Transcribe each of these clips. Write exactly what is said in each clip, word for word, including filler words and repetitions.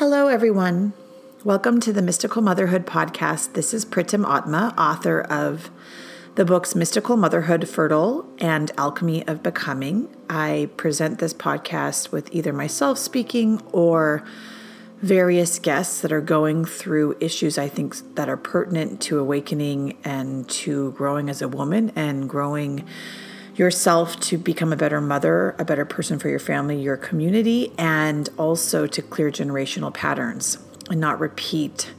Hello, everyone. Welcome to the Mystical Motherhood podcast. This is Pritam Atma, author of the books Mystical Motherhood, Fertile, and Alchemy of Becoming. I present this podcast with either myself speaking or various guests that are going through issues I think that are pertinent to awakening and to growing as a woman and growing yourself to become a better mother, a better person for your family, your community, and also to clear generational patterns and not repeat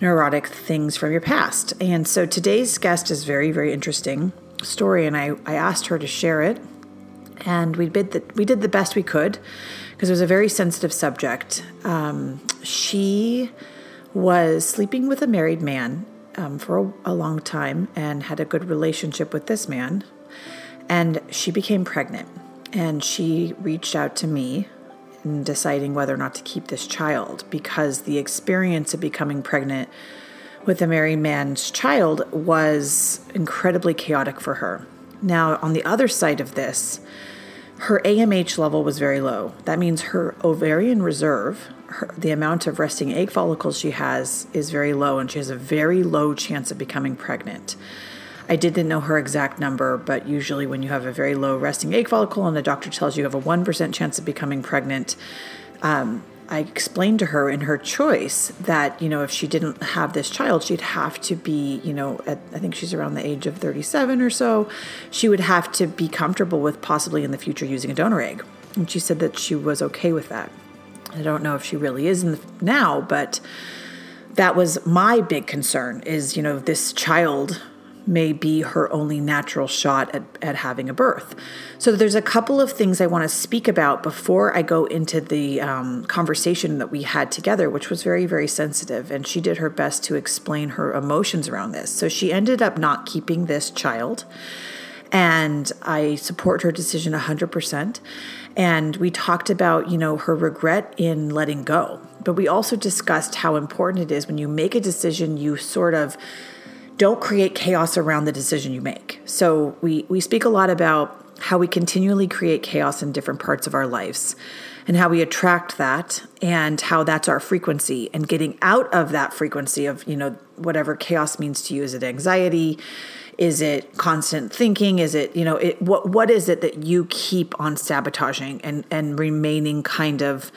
neurotic things from your past. And so today's guest is very, very interesting story, and I, I asked her to share it, and we did the, we did the best we could because it was a very sensitive subject. Um, she was sleeping with a married man um, for a, a long time and had a good relationship with this man. And she became pregnant, and she reached out to me in deciding whether or not to keep this child because the experience of becoming pregnant with a married man's child was incredibly chaotic for her. Now, on the other side of this, her A M H level was very low. That means her ovarian reserve, her, the amount of resting egg follicles she has, is very low, and she has a very low chance of becoming pregnant. I didn't know her exact number, but usually when you have a very low resting egg follicle and the doctor tells you you have a one percent chance of becoming pregnant, um, I explained to her in her choice that, you know, if she didn't have this child, she'd have to be, you know, at, I think she's around the age of thirty-seven or so, she would have to be comfortable with possibly in the future using a donor egg. And she said that she was okay with that. I don't know if she really is in the, now, but that was my big concern is, you know, this child may be her only natural shot at, at having a birth. So there's a couple of things I want to speak about before I go into the um, conversation that we had together, which was very, very sensitive. And she did her best to explain her emotions around this. So she ended up not keeping this child. And I support her decision one hundred percent. And we talked about, you know, her regret in letting go. But we also discussed how important it is when you make a decision, you sort of don't create chaos around the decision you make. So we, we speak a lot about how we continually create chaos in different parts of our lives and how we attract that and how that's our frequency and getting out of that frequency of, you know, whatever chaos means to you. Is it anxiety? Is it constant thinking? Is it, you know, it, what what is it that you keep on sabotaging and, and remaining kind of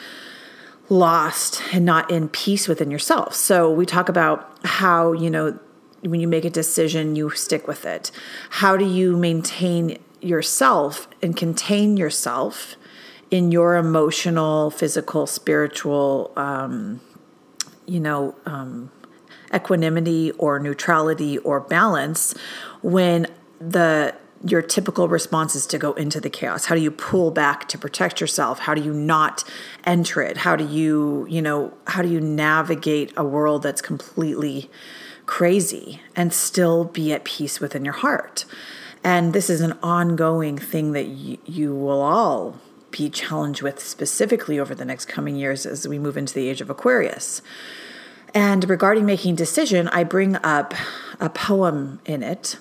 lost and not in peace within yourself? So we talk about how, you know, when you make a decision, you stick with it. How do you maintain yourself and contain yourself in your emotional, physical, spiritual, um, you know, um, equanimity or neutrality or balance when the your typical response is to go into the chaos? How do you pull back to protect yourself? How do you not enter it? How do you, you know, how do you navigate a world that's completely crazy and still be at peace within your heart? And this is an ongoing thing that y- you will all be challenged with specifically over the next coming years as we move into the age of Aquarius. And regarding making decision, I bring up a poem in it,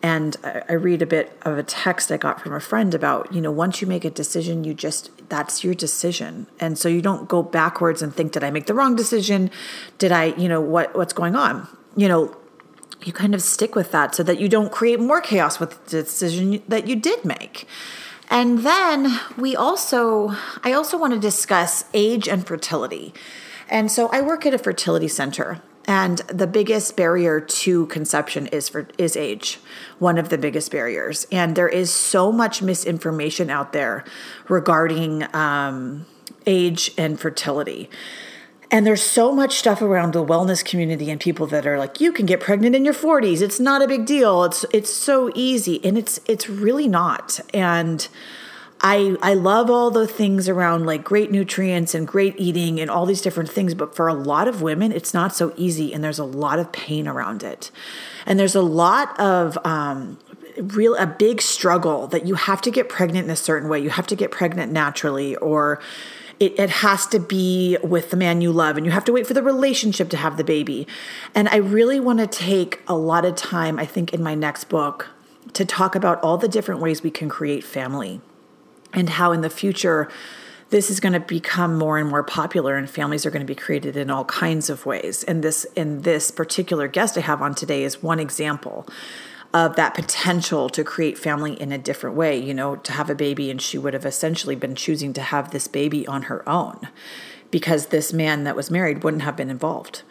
and I, I read a bit of a text I got from a friend about, you know, once you make a decision, you just, that's your decision. And so you don't go backwards and think, did I make the wrong decision? Did I, you know, what what's going on? You know, you kind of stick with that so that you don't create more chaos with the decision that you did make. And then we also, I also want to discuss age and fertility. And so I work at a fertility center, and the biggest barrier to conception is for, is age, one of the biggest barriers. And there is so much misinformation out there regarding um, age and fertility. And there's so much stuff around the wellness community and people that are like, you can get pregnant in your forties. It's not a big deal. It's it's so easy. And it's it's really not. And I I love all the things around like great nutrients and great eating and all these different things. But for a lot of women, it's not so easy. And there's a lot of pain around it. And there's a lot of um, real a big struggle that you have to get pregnant in a certain way. You have to get pregnant naturally, or It, it has to be with the man you love, and you have to wait for the relationship to have the baby. And I really want to take a lot of time, I think, in my next book to talk about all the different ways we can create family and how in the future this is going to become more and more popular, and families are going to be created in all kinds of ways. And this, and this particular guest I have on today is one example of that potential to create family in a different way, you know, to have a baby. And she would have essentially been choosing to have this baby on her own because this man that was married wouldn't have been involved.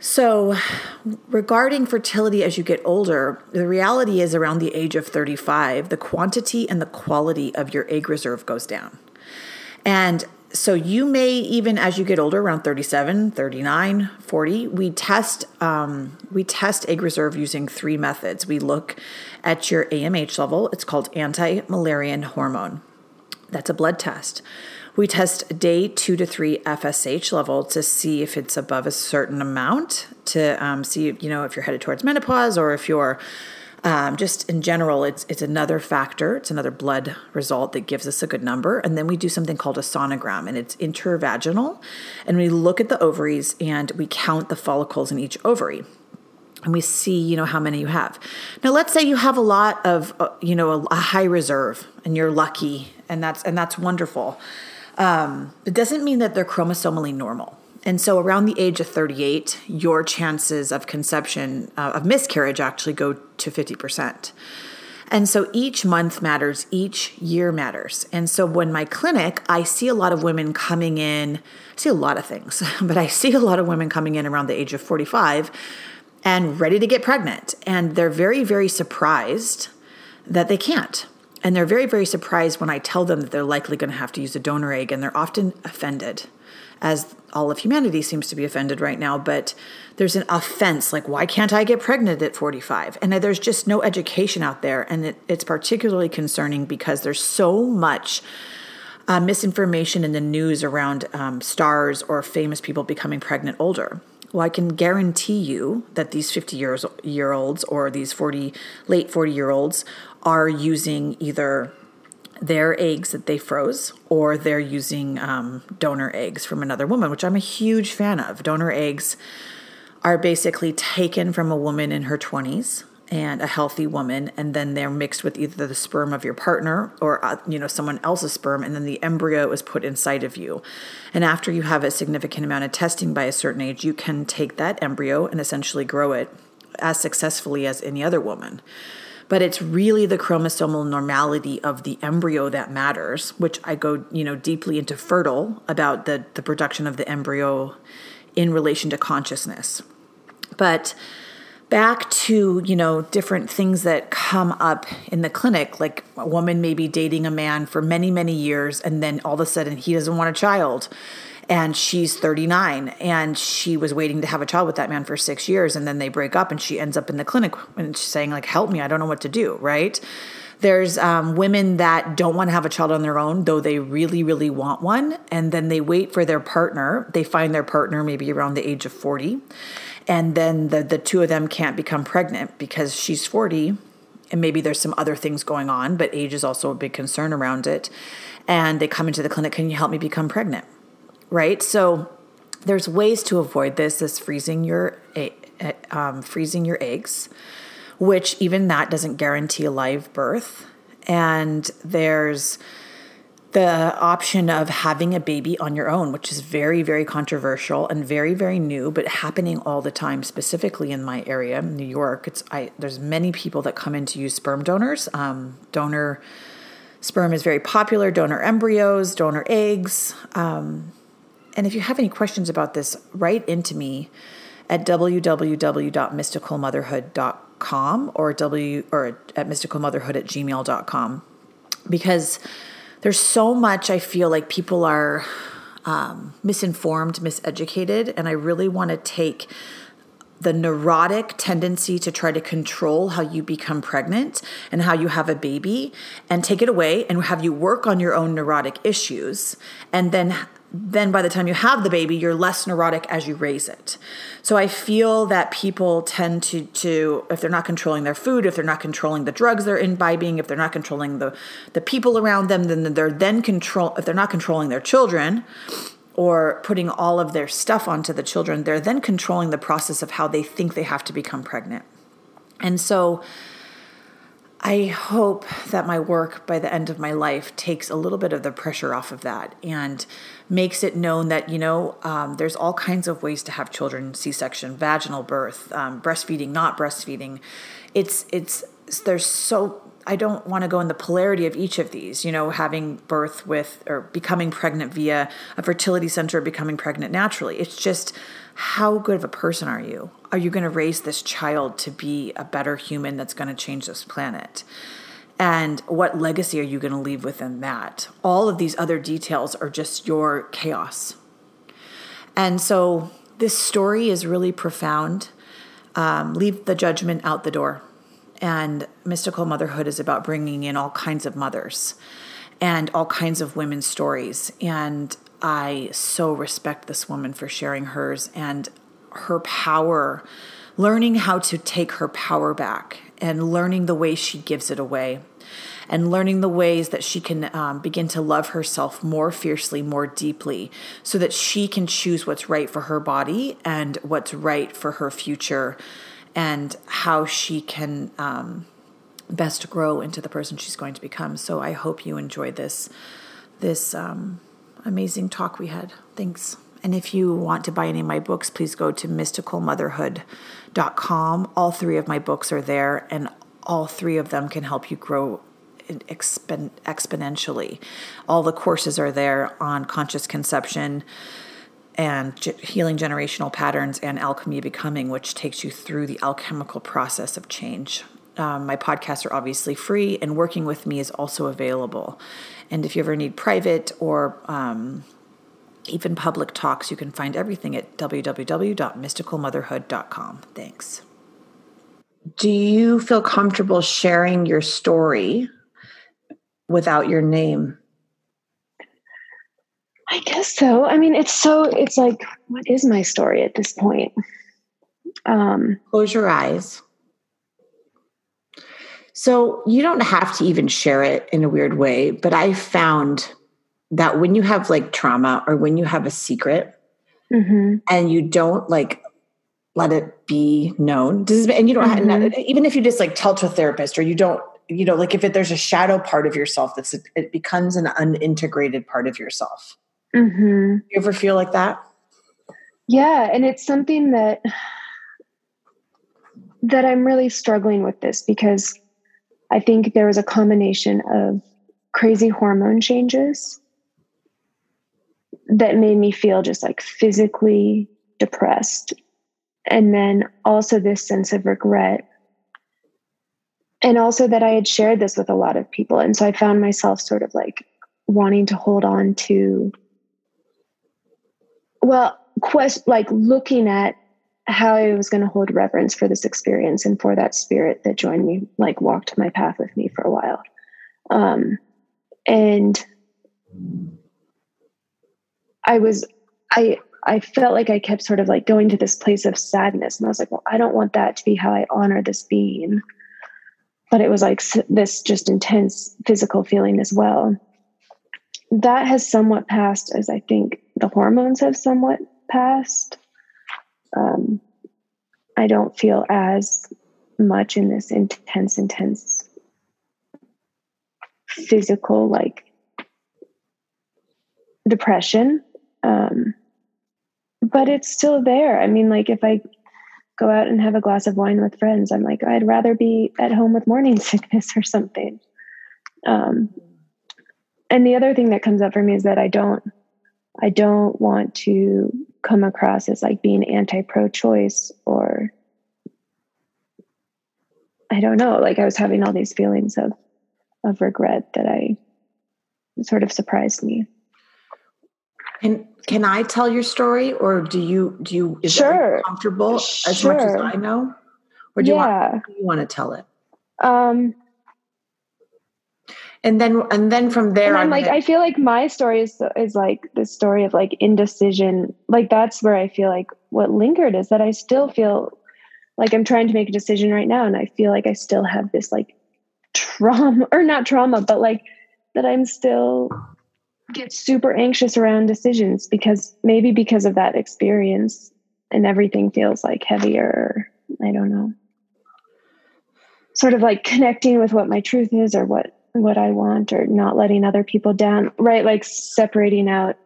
So regarding fertility as you get older, the reality is around the age of thirty-five, the quantity and the quality of your egg reserve goes down. And so you may, even as you get older, around thirty-seven, thirty-nine, forty, we test um, we test egg reserve using three methods. We look at your A M H level. It's called anti-malarian hormone. That's a blood test. We test day two to three F S H level to see if it's above a certain amount, to um, see, you know, if you're headed towards menopause, or if you're um, just in general, it's it's another factor. It's another blood result that gives us a good number. And then we do something called a sonogram, and it's intervaginal. And we look at the ovaries and we count the follicles in each ovary. And we see, you know, how many you have. Now, let's say you have a lot of, uh, you know, a, a high reserve, and you're lucky, and that's and that's wonderful. Um, it doesn't mean that they're chromosomally normal. And so around the age of thirty-eight, your chances of conception, uh, of miscarriage actually go to fifty percent. And so each month matters, each year matters. And so when my clinic, I see a lot of women coming in, I see a lot of things, but I see a lot of women coming in around the age of forty-five and ready to get pregnant. And they're very, very surprised that they can't. And they're very, very surprised when I tell them that they're likely going to have to use a donor egg, and they're often offended, as all of humanity seems to be offended right now. But there's an offense, like, why can't I get pregnant at forty-five? And there's just no education out there. And it, it's particularly concerning because there's so much uh, misinformation in the news around um, stars or famous people becoming pregnant older. Well, I can guarantee you that these fifty years year olds or these forty late forty year olds are using either their eggs that they froze, or they're using um, donor eggs from another woman, which I'm a huge fan of. Donor eggs are basically taken from a woman in her twenties, and a healthy woman, and then they're mixed with either the sperm of your partner or, uh, you know, someone else's sperm, and then the embryo is put inside of you. And after you have a significant amount of testing by a certain age, you can take that embryo and essentially grow it as successfully as any other woman. But it's really the chromosomal normality of the embryo that matters, which I go, you know, deeply into Fertile about the, the production of the embryo in relation to consciousness. But back to, you know, different things that come up in the clinic, like a woman may be dating a man for many, many years, and then all of a sudden he doesn't want a child, and she's thirty-nine, and she was waiting to have a child with that man for six years, and then they break up, and she ends up in the clinic and she's saying, like, help me, I don't know what to do, right? There's um, women that don't want to have a child on their own, though they really, really want one. And then they wait for their partner. They find their partner maybe around the age of forty. And then the, the two of them can't become pregnant because she's forty. And maybe there's some other things going on, but age is also a big concern around it. And they come into the clinic, can you help me become pregnant? Right? So there's ways to avoid this, is freezing your, um, freezing your eggs, which even that doesn't guarantee a live birth. And there's the option of having a baby on your own, which is very, very controversial and very, very new, but happening all the time, specifically in my area, New York. It's I, there's many people that come in to use sperm donors. Um, donor sperm is very popular, donor embryos, donor eggs. Um, and if you have any questions about this, write into me at w w w dot mystical motherhood dot com. Com or w or at mysticalmotherhood at gmail dot com, because there's so much I feel like people are um, misinformed, miseducated, and I really want to take the neurotic tendency to try to control how you become pregnant and how you have a baby and take it away and have you work on your own neurotic issues, and then then by the time you have the baby, you're less neurotic as you raise it. So I feel that people tend to, to, if they're not controlling their food, if they're not controlling the drugs they're imbibing, if they're not controlling the, the people around them, then they're then control, if they're not controlling their children or putting all of their stuff onto the children, they're then controlling the process of how they think they have to become pregnant. And so I hope that my work by the end of my life takes a little bit of the pressure off of that and makes it known that, you know, um, there's all kinds of ways to have children, C-section, vaginal birth, um, breastfeeding, not breastfeeding. It's, it's, there's so, I don't want to go in the polarity of each of these, you know, having birth with, or becoming pregnant via a fertility center, or becoming pregnant naturally. It's just, how good of a person are you? Are you going to raise this child to be a better human that's going to change this planet? And what legacy are you going to leave within that? All of these other details are just your chaos. And so this story is really profound. Um, leave the judgment out the door. And Mystical Motherhood is about bringing in all kinds of mothers and all kinds of women's stories. And I so respect this woman for sharing hers and her power, learning how to take her power back and learning the way she gives it away and learning the ways that she can um, begin to love herself more fiercely, more deeply, so that she can choose what's right for her body and what's right for her future and how she can um, best grow into the person she's going to become. So I hope you enjoyed this, this um, amazing talk we had. Thanks. And if you want to buy any of my books, please go to mystical motherhood dot com. All three of my books are there, and all three of them can help you grow exp- exponentially. All the courses are there on conscious conception and ge- healing generational patterns and alchemy of becoming, which takes you through the alchemical process of change. Um, my podcasts are obviously free, and working with me is also available. And if you ever need private or um, even public talks, you can find everything at w w w dot mystical motherhood dot com. Thanks. Do you feel comfortable sharing your story without your name? I guess so. I mean, it's so, it's like, what is my story at this point? Um, Close your eyes. So you don't have to even share it in a weird way, but I found that when you have like trauma or when you have a secret mm-hmm. and you don't like let it be known, does, and you don't mm-hmm. have, even if you just like tell to a therapist or you don't, you know, like if it, there's a shadow part of yourself, that's it becomes an unintegrated part of yourself. Mm-hmm. You ever feel like that? Yeah. And it's something that, that I'm really struggling with this because I think there was a combination of crazy hormone changes that made me feel just like physically depressed. And then also this sense of regret. And also that I had shared this with a lot of people. And so I found myself sort of like wanting to hold on to, well, quest, like looking at how I was going to hold reverence for this experience and for that spirit that joined me, like walked my path with me for a while. Um, and I was, I, I felt like I kept sort of like going to this place of sadness, and I was like, well, I don't want that to be how I honor this being. But it was like this just intense physical feeling as well. That has somewhat passed, as I think the hormones have somewhat passed. Um, I don't feel as much in this intense, intense physical, like depression. Um, but it's still there. I mean, like if I go out and have a glass of wine with friends, I'm like, I'd rather be at home with morning sickness or something. Um, and the other thing that comes up for me is that I don't, I don't want to come across as like being anti-pro-choice, or I don't know, like I was having all these feelings of, of regret that I sort of surprised me. And can I tell your story, or do you, do you, is sure. it comfortable as sure. much as I know, or do, yeah. you want, do you want to tell it? Um, and then, and then from there, I'm like, I feel like my story is, is like the story of like indecision. Like that's where I feel like what lingered is that I still feel like I'm trying to make a decision right now. And I feel like I still have this like trauma, or not trauma, but like that I'm still get super anxious around decisions, because maybe because of that experience and everything feels like heavier. I don't know. sort of like connecting with what my truth is or what, what I want, or not letting other people down, right? Like separating out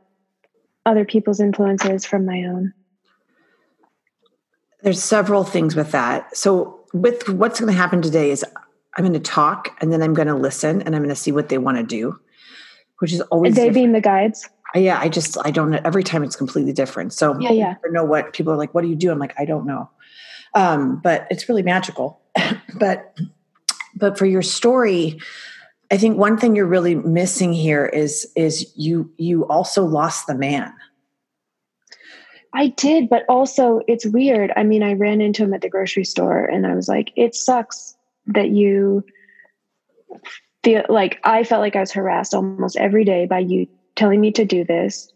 other people's influences from my own. There's several things with that. So with what's going to happen today is I'm going to talk and then I'm going to listen and I'm going to see what they want to do, which is always they different. Being the guides. Yeah. I just, I don't know. Every time it's completely different. So yeah, yeah. I never know what people are like, what do you do? I'm like, I don't know. Um, but it's really magical. but, but for your story, I think one thing you're really missing here is, is you, you also lost the man. I did, but also it's weird. I mean, I ran into him at the grocery store and I was like, it sucks that you feel like, I felt like I was harassed almost every day by you telling me to do this.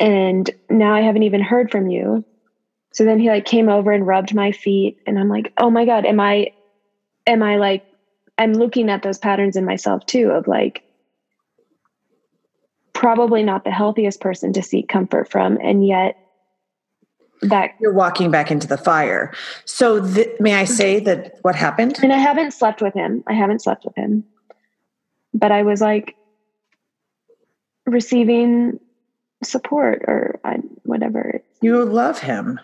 And now I haven't even heard from you. So then he like came over and rubbed my feet and I'm like, oh my God, am I, am I like, I'm looking at those patterns in myself too, of like, probably not the healthiest person to seek comfort from. And yet that you're walking back into the fire. So th- may I say that what happened? And I haven't slept with him. I haven't slept with him, but I was like receiving support or I, whatever. You love him.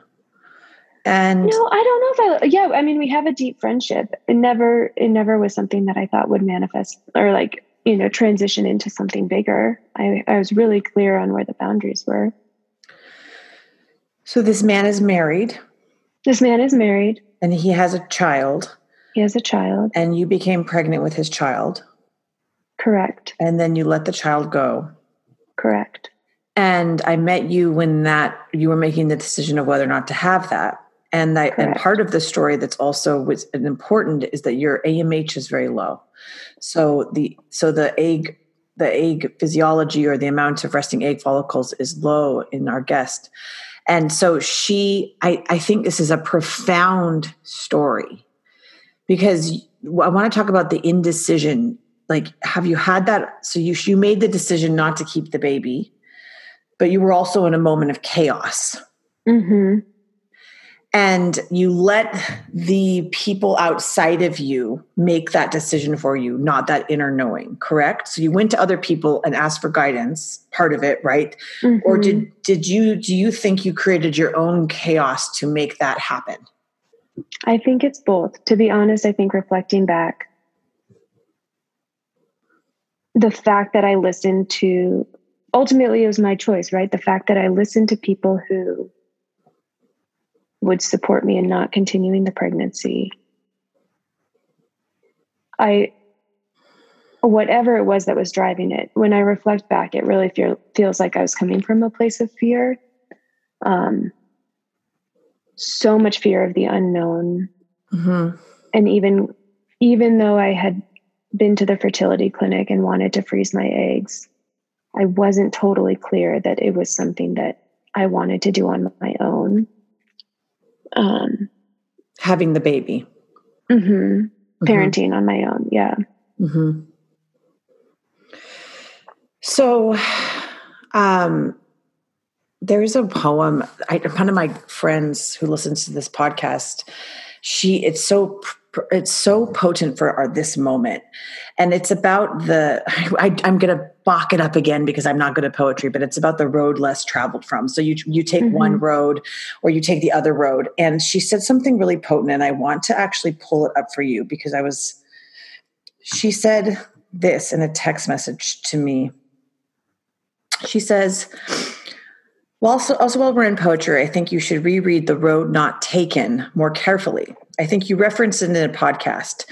And no, I don't know if I, yeah, I mean, we have a deep friendship. It never, it never was something that I thought would manifest or like, you know, transition into something bigger. I, I was really clear on where the boundaries were. So this man is married. This man is married. And he has a child. He has a child. And you became pregnant with his child. Correct. And then you let the child go. Correct. And I met you when that you were making the decision of whether or not to have that. And that, and part of the story that's also was important is that your A M H is very low. So the so the egg the egg physiology or the amount of resting egg follicles is low in our guest. And so she, I, I think this is a profound story because I want to talk about the indecision. Like, have you had that? So you you made the decision not to keep the baby, but you were also in a moment of chaos. Mm-hmm. And you let the people outside of you make that decision for you, not that inner knowing, correct? So you went to other people and asked for guidance, part of it, right? Mm-hmm. Or did did you do you think you created your own chaos to make that happen? I think it's both. To be honest, I think reflecting back, the fact that I listened to, ultimately it was my choice, right? The fact that I listened to people who would support me in not continuing the pregnancy. I, whatever it was that was driving it, when I reflect back, it really feel, feels like I was coming from a place of fear. Um, so much fear of the unknown. Mm-hmm. And even, even though I had been to the fertility clinic and wanted to freeze my eggs, I wasn't totally clear that it was something that I wanted to do on my own. Um, having the baby, mm-hmm. Mm-hmm. Parenting on my own. Yeah. Mm-hmm. So, um, there is a poem, I, one of my friends who listens to this podcast, she, it's so, it's so potent for our, this moment. And it's about the, I, I'm going to Lock it up again because I'm not good at poetry, but it's about the road less traveled from. So you you take mm-hmm. one road or you take the other road. And she said something really potent, and I want to actually pull it up for you because I was, she said this in a text message to me. She says, well, also, also while we're in poetry, I think you should reread The Road Not Taken more carefully. I think you referenced it in a podcast.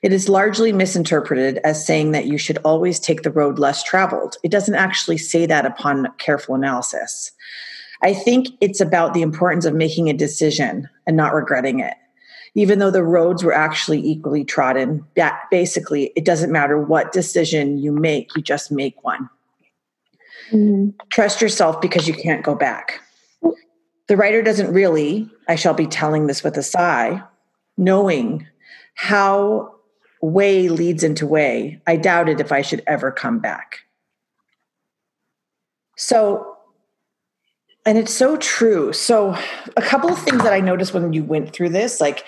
It is largely misinterpreted as saying that you should always take the road less traveled. It doesn't actually say that upon careful analysis. I think it's about the importance of making a decision and not regretting it. Even though the roads were actually equally trodden, basically, it doesn't matter what decision you make, you just make one. Mm-hmm. Trust yourself because you can't go back. The writer doesn't really, I shall be telling this with a sigh, knowing how way leads into way, I doubted if I should ever come back. So, and it's so true. So a couple of things that I noticed when you went through this, like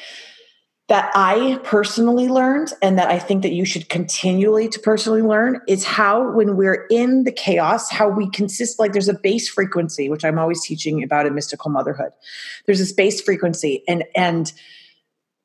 that I personally learned, and that I think that you should continually to personally learn, is how when we're in the chaos, how we consist, like there's a base frequency, which I'm always teaching about in Mystical Motherhood. There's this base frequency, and and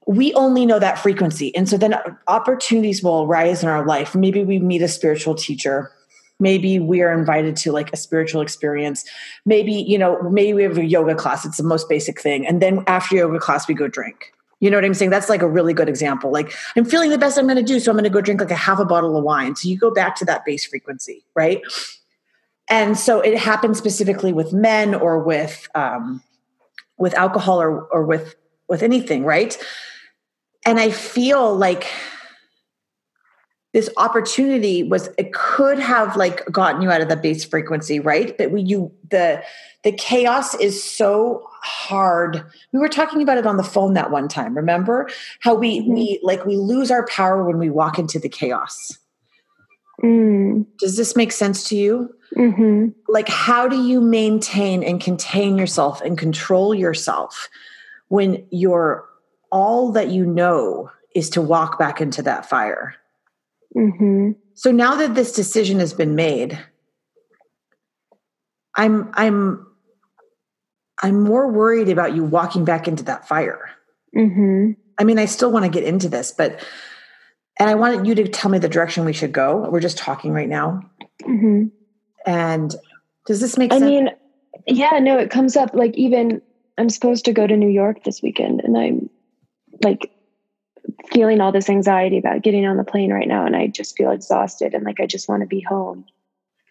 we only know that frequency. And so then opportunities will arise in our life. Maybe we meet a spiritual teacher. Maybe we are invited to like a spiritual experience. Maybe, you know, maybe we have a yoga class. It's the most basic thing. And then after yoga class, we go drink. You know what I'm saying? That's like a really good example. Like, I'm feeling the best I'm going to do, so I'm going to go drink like a half a bottle of wine. So you go back to that base frequency, right? And so it happens specifically with men or with um, with alcohol or or with with anything, right? And I feel like this opportunity was, it could have like gotten you out of the base frequency, right? But we, you, the, the chaos is so hard. We were talking about it on the phone that one time. Remember how we, mm-hmm. we like, we lose our power when we walk into the chaos. Mm. Does this make sense to you? Mm-hmm. Like, how do you maintain and contain yourself and control yourself when you're all that you know is to walk back into that fire? Mm-hmm. So now that this decision has been made, I'm, I'm, I'm more worried about you walking back into that fire. Mm-hmm. I mean, I still want to get into this, but, and I wanted you to tell me the direction we should go. We're just talking right now. Mm-hmm. And does this make I sense? I mean, yeah, no, it comes up like, even I'm supposed to go to New York this weekend, and I'm like, feeling all this anxiety about getting on the plane right now. And I just feel exhausted. And like, I just want to be home.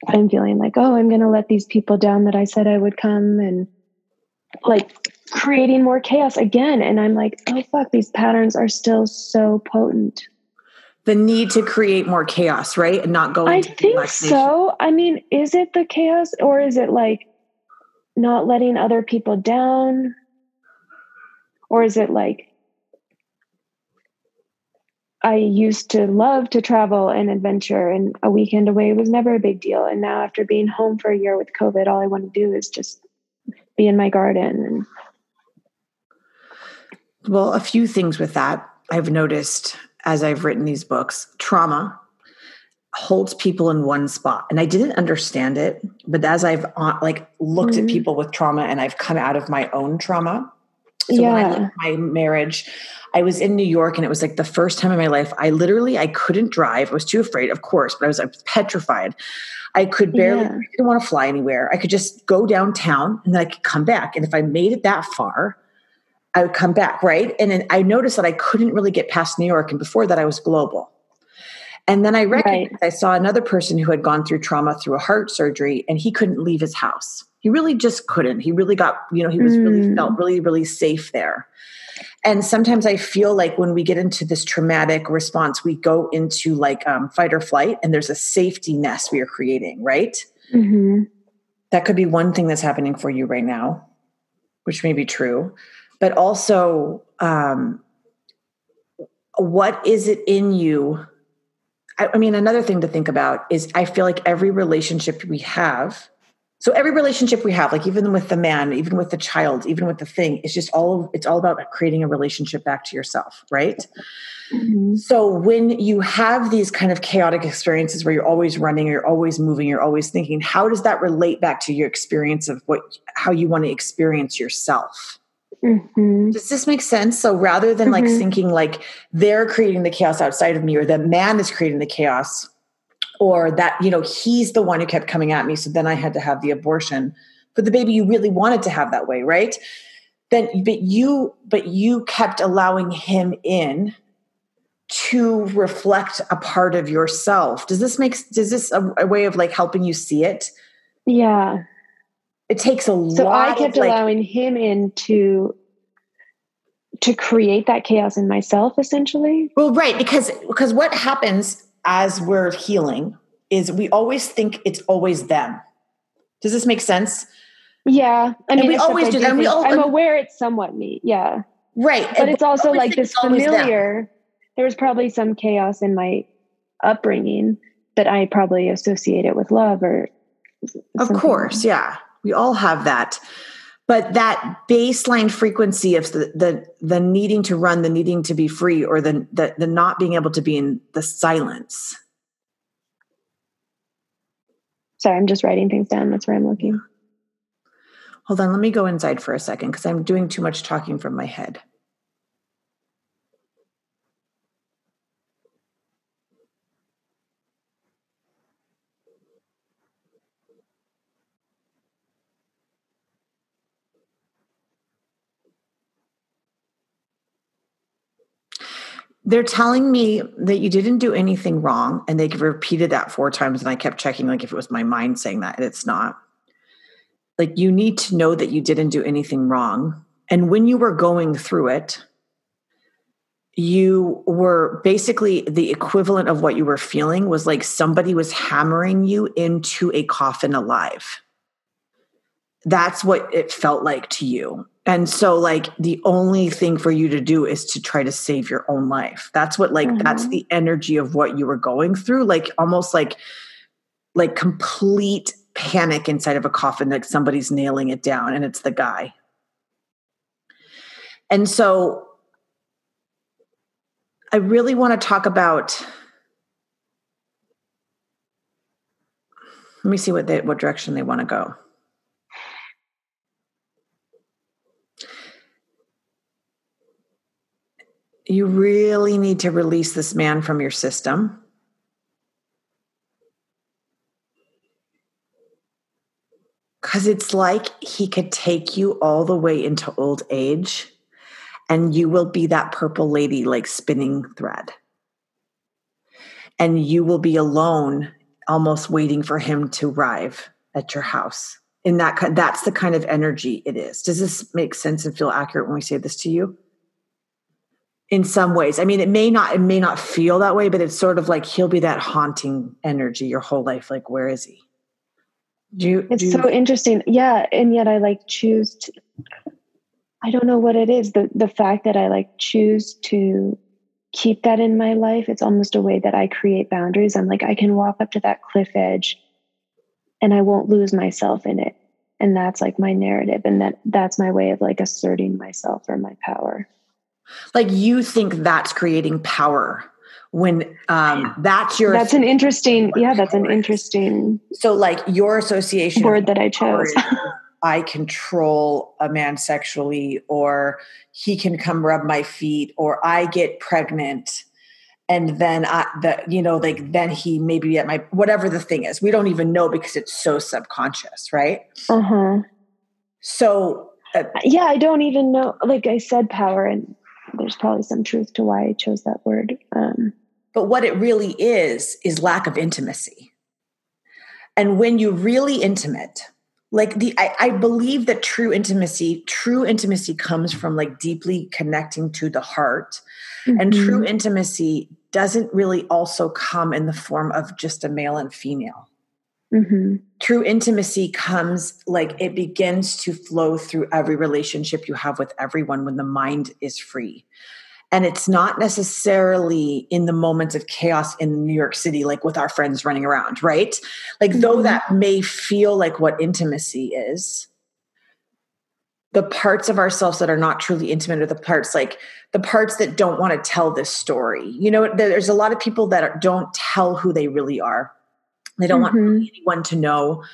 I'm feeling like, oh, I'm going to let these people down that I said I would come, and like creating more chaos again. And I'm like, oh fuck, these patterns are still so potent. The need to create more chaos, right? And not go into I think so. I mean, is it the chaos, or is it like not letting other people down? Or is it like, I used to love to travel and adventure, and a weekend away was never a big deal. And now after being home for a year with COVID, all I want to do is just be in my garden. Well, a few things with that I've noticed as I've written these books. Trauma holds people in one spot. And I didn't understand it, but as I've like looked mm-hmm. at people with trauma, and I've come out of my own trauma. So yeah. when I left my marriage, I was in New York, and it was like the first time in my life. I literally, I couldn't drive. I was too afraid, of course, but I was, I was petrified. I could barely, yeah. I didn't want to fly anywhere. I could just go downtown, and then I could come back. And if I made it that far, I would come back, right? And then I noticed that I couldn't really get past New York. And before that, I was global. And then I recognized, right. I saw another person who had gone through trauma through a heart surgery, and he couldn't leave his house. He really just couldn't. He really got, you know, he was mm. really felt really, really safe there. And sometimes I feel like when we get into this traumatic response, we go into like um, fight or flight, and there's a safety nest we are creating, right? Mm-hmm. That could be one thing that's happening for you right now, which may be true. But also, um, what is it in you? I, I mean, another thing to think about is I feel like every relationship we have So every relationship we have, like even with the man, even with the child, even with the thing, it's just all, it's all about creating a relationship back to yourself, right? Mm-hmm. So when you have these kind of chaotic experiences where you're always running, you're always moving, you're always thinking, how does that relate back to your experience of what, how you want to experience yourself? Mm-hmm. Does this make sense? So rather than mm-hmm. like thinking like they're creating the chaos outside of me, or the man is creating the chaos, or that, you know, he's the one who kept coming at me, so then I had to have the abortion. But the baby you really wanted to have that way, right? Then, but you, but you kept allowing him in to reflect a part of yourself. Does this make, does this a, a way of like helping you see it? Yeah. It takes a so lot. So I kept of, allowing like, him in to... to create that chaos in myself, essentially. Well, right. Because, because what happens as we're healing is we always think it's always them. Does this make sense? Yeah. I mean, and we always do that. We all, I'm aware it's somewhat me. Yeah. Right. But and it's also like this familiar, there was probably some chaos in my upbringing that I probably associate it with love or something. Of course. Yeah. We all have that. But that baseline frequency of the, the, the needing to run, the needing to be free, or the, the, the not being able to be in the silence. Sorry, I'm just writing things down. That's where I'm looking. Hold on. Let me go inside for a second because I'm doing too much talking from my head. They're telling me that you didn't do anything wrong, and they repeated that four times, and I kept checking like if it was my mind saying that, and it's not. Like, you need to know that you didn't do anything wrong. And when you were going through it, you were basically the equivalent of what you were feeling was like somebody was hammering you into a coffin alive. That's what it felt like to you. And so like the only thing for you to do is to try to save your own life. That's what like, mm-hmm. that's the energy of what you were going through. Like almost like, like complete panic inside of a coffin, like somebody's nailing it down and it's the guy. And so I really want to talk about, let me see what they, what direction they want to go. You really need to release this man from your system. Because it's like he could take you all the way into old age and you will be that purple lady like spinning thread. And you will be alone, almost waiting for him to arrive at your house. And that, that's the kind of energy it is. Does this make sense and feel accurate when we say this to you? In some ways. I mean, it may not, it may not feel that way, but it's sort of like, he'll be that haunting energy your whole life. Like, where is he? Do you, it's do you... so interesting. Yeah. And yet I like choose to, I don't know what it is. The, the fact that I like choose to keep that in my life. It's almost a way that I create boundaries. I'm like, I can walk up to that cliff edge and I won't lose myself in it. And that's like my narrative. And that that's my way of like asserting myself or my power. Like, you think that's creating power when um, that's your... That's an interesting... Yeah, that's an interesting... So like your association... Word that I chose. I control a man sexually, or he can come rub my feet, or I get pregnant and then, I, the, you know, like then he maybe at my... Whatever the thing is. We don't even know because it's so subconscious, right? Uh-huh. So... Uh, yeah, I don't even know. Like I said, power and... There's probably some truth to why I chose that word. Um, but what it really is, is lack of intimacy. And when you're really intimate, like the, I, I believe that true intimacy, true intimacy comes from like deeply connecting to the heart. Mm-hmm. And true intimacy doesn't really also come in the form of just a male and female. Mm-hmm. True intimacy comes like it begins to flow through every relationship you have with everyone when the mind is free. And it's not necessarily in the moments of chaos in New York City, like with our friends running around, right? Like, mm-hmm. though that may feel like what intimacy is, the parts of ourselves that are not truly intimate are the parts, like the parts that don't want to tell this story. You know, there's a lot of people that don't tell who they really are. They don't mm-hmm. want anyone to know.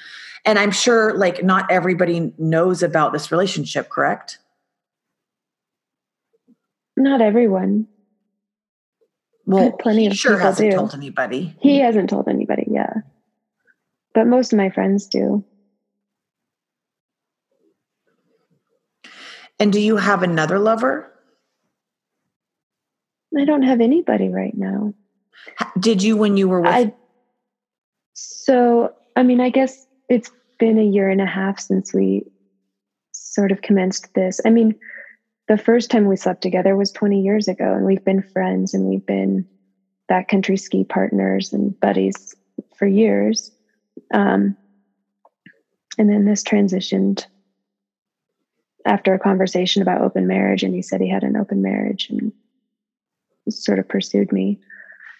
And I'm sure like not everybody knows about this relationship, correct? Not everyone. Well, plenty of sure hasn't do. told anybody. He hasn't told anybody, yeah. But most of my friends do. And do you have another lover? I don't have anybody right now. Did you when you were with... I- So, I mean, I guess it's been a year and a half since we sort of commenced this. I mean, the first time we slept together was twenty years ago, and we've been friends and we've been backcountry ski partners and buddies for years. Um, and then this transitioned after a conversation about open marriage, and he said he had an open marriage and sort of pursued me.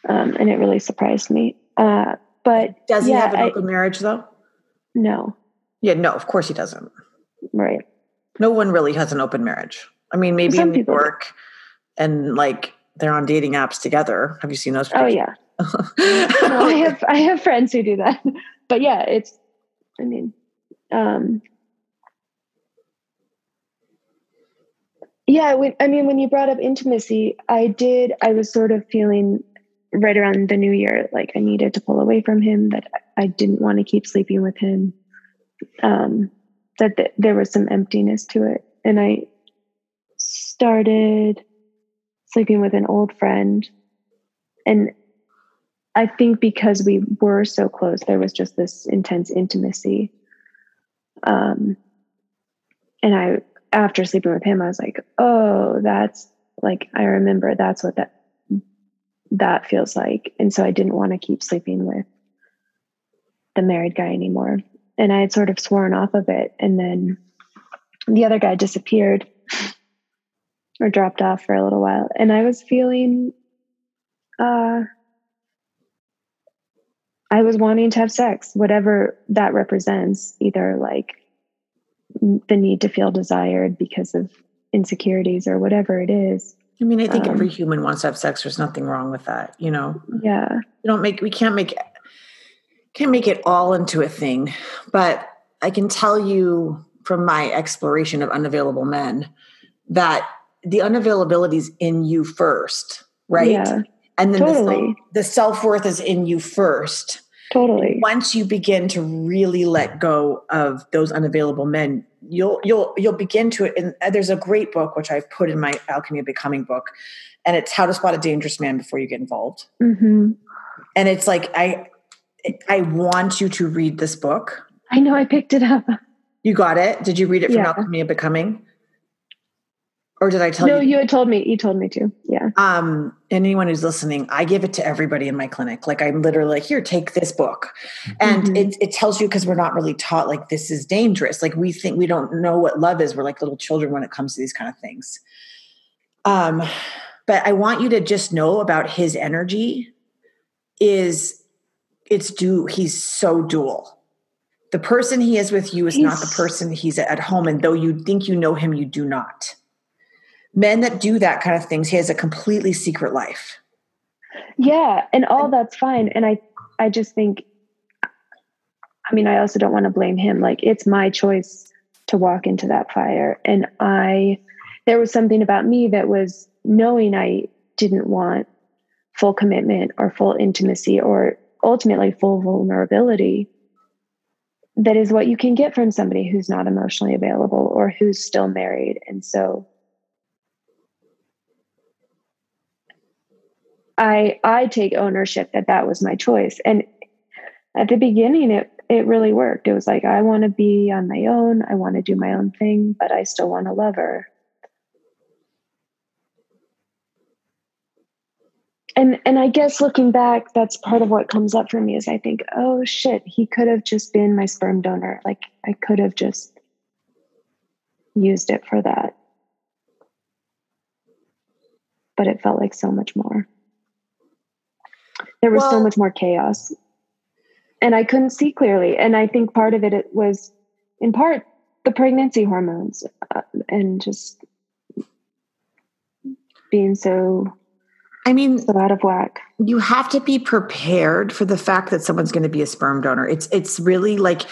Um, and it really surprised me. Uh, But does he yeah, have an I, open marriage though? No. Yeah, no, of course he doesn't. Right. no one really has an open marriage. I mean, maybe some in New York do. And like they're on dating apps together. Have you seen those? Pictures? Oh yeah. No, I have, I have friends who do that, but yeah, it's, I mean, um, yeah, when, I mean, when you brought up intimacy, I did, I was sort of feeling right around the new year, like I needed to pull away from him, that I didn't want to keep sleeping with him. Um, that th- there was some emptiness to it. And I started sleeping with an old friend, and I think because we were so close, there was just this intense intimacy. Um, and I, after sleeping with him, I was like, oh, that's like, I remember that's what that, that feels like. And so I didn't want to keep sleeping with the married guy anymore. And I had sort of sworn off of it. And then the other guy disappeared or dropped off for a little while. And I was feeling, uh, I was wanting to have sex, whatever that represents, either like the need to feel desired because of insecurities or whatever it is. I mean, I think um, every human wants to have sex. There's nothing wrong with that, you know? Yeah. We don't make, we can't make, can't make it all into a thing, but I can tell you from my exploration of unavailable men that the unavailability is in you first, right? Yeah. And then totally. the, the self-worth is in you first. Totally. Once you begin to really let go of those unavailable men, you'll you'll you'll begin to it. And there's a great book which I've put in my Alchemy of Becoming book, and it's How to Spot a Dangerous Man Before You Get Involved. Mm-hmm. And it's like I I want you to read this book. I know. I picked it up. You got it? Did you read it from yeah. Alchemy of Becoming? Or did I tell you? No, you had told me. You told me to. Yeah. Um, anyone who's listening, I give it to everybody in my clinic. Like I'm literally like, here, take this book. And mm-hmm. it, it tells you, because we're not really taught like this is dangerous. Like we think we don't know what love is. We're like little children when it comes to these kind of things. Um, but I want you to just know about his energy is it's due. He's so dual. The person he is with you is he's... not the person he's at home. And though you think you know him, you do not. Men that do that kind of things, he has a completely secret life. Yeah. And all that's fine. And I, I just think, I mean, I also don't want to blame him. Like it's my choice to walk into that fire. And I, there was something about me that was knowing I didn't want full commitment or full intimacy or ultimately full vulnerability. That is what you can get from somebody who's not emotionally available or who's still married. And so I, I take ownership that that was my choice. And at the beginning, it, it really worked. It was like, I want to be on my own. I want to do my own thing, but I still want to love her. And, and I guess looking back, that's part of what comes up for me is I think, oh shit, he could have just been my sperm donor. Like I could have just used it for that, but it felt like so much more. There was well, so much more chaos and I couldn't see clearly. And I think part of it, it was in part the pregnancy hormones uh, and just being so, I mean, so out of whack. You have to be prepared for the fact that someone's going to be a sperm donor. It's, it's really like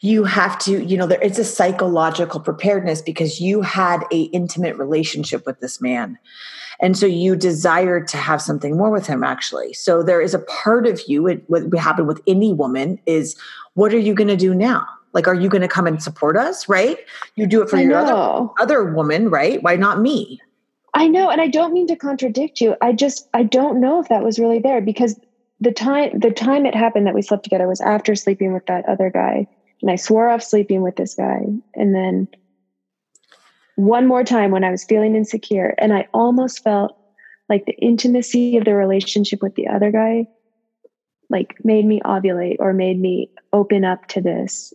you have to, you know, there, it's a psychological preparedness because you had a intimate relationship with this man. And so you desire to have something more with him, actually. So there is a part of you, it, what happened with any woman is, what are you going to do now? Like, are you going to come and support us, right? You do it for I your other, other woman, right? Why not me? I know. And I don't mean to contradict you. I just, I don't know if that was really there because the time, the time it happened that we slept together was after sleeping with that other guy. And I swore off sleeping with this guy. And then one more time when I was feeling insecure and I almost felt like the intimacy of the relationship with the other guy, like made me ovulate or made me open up to this.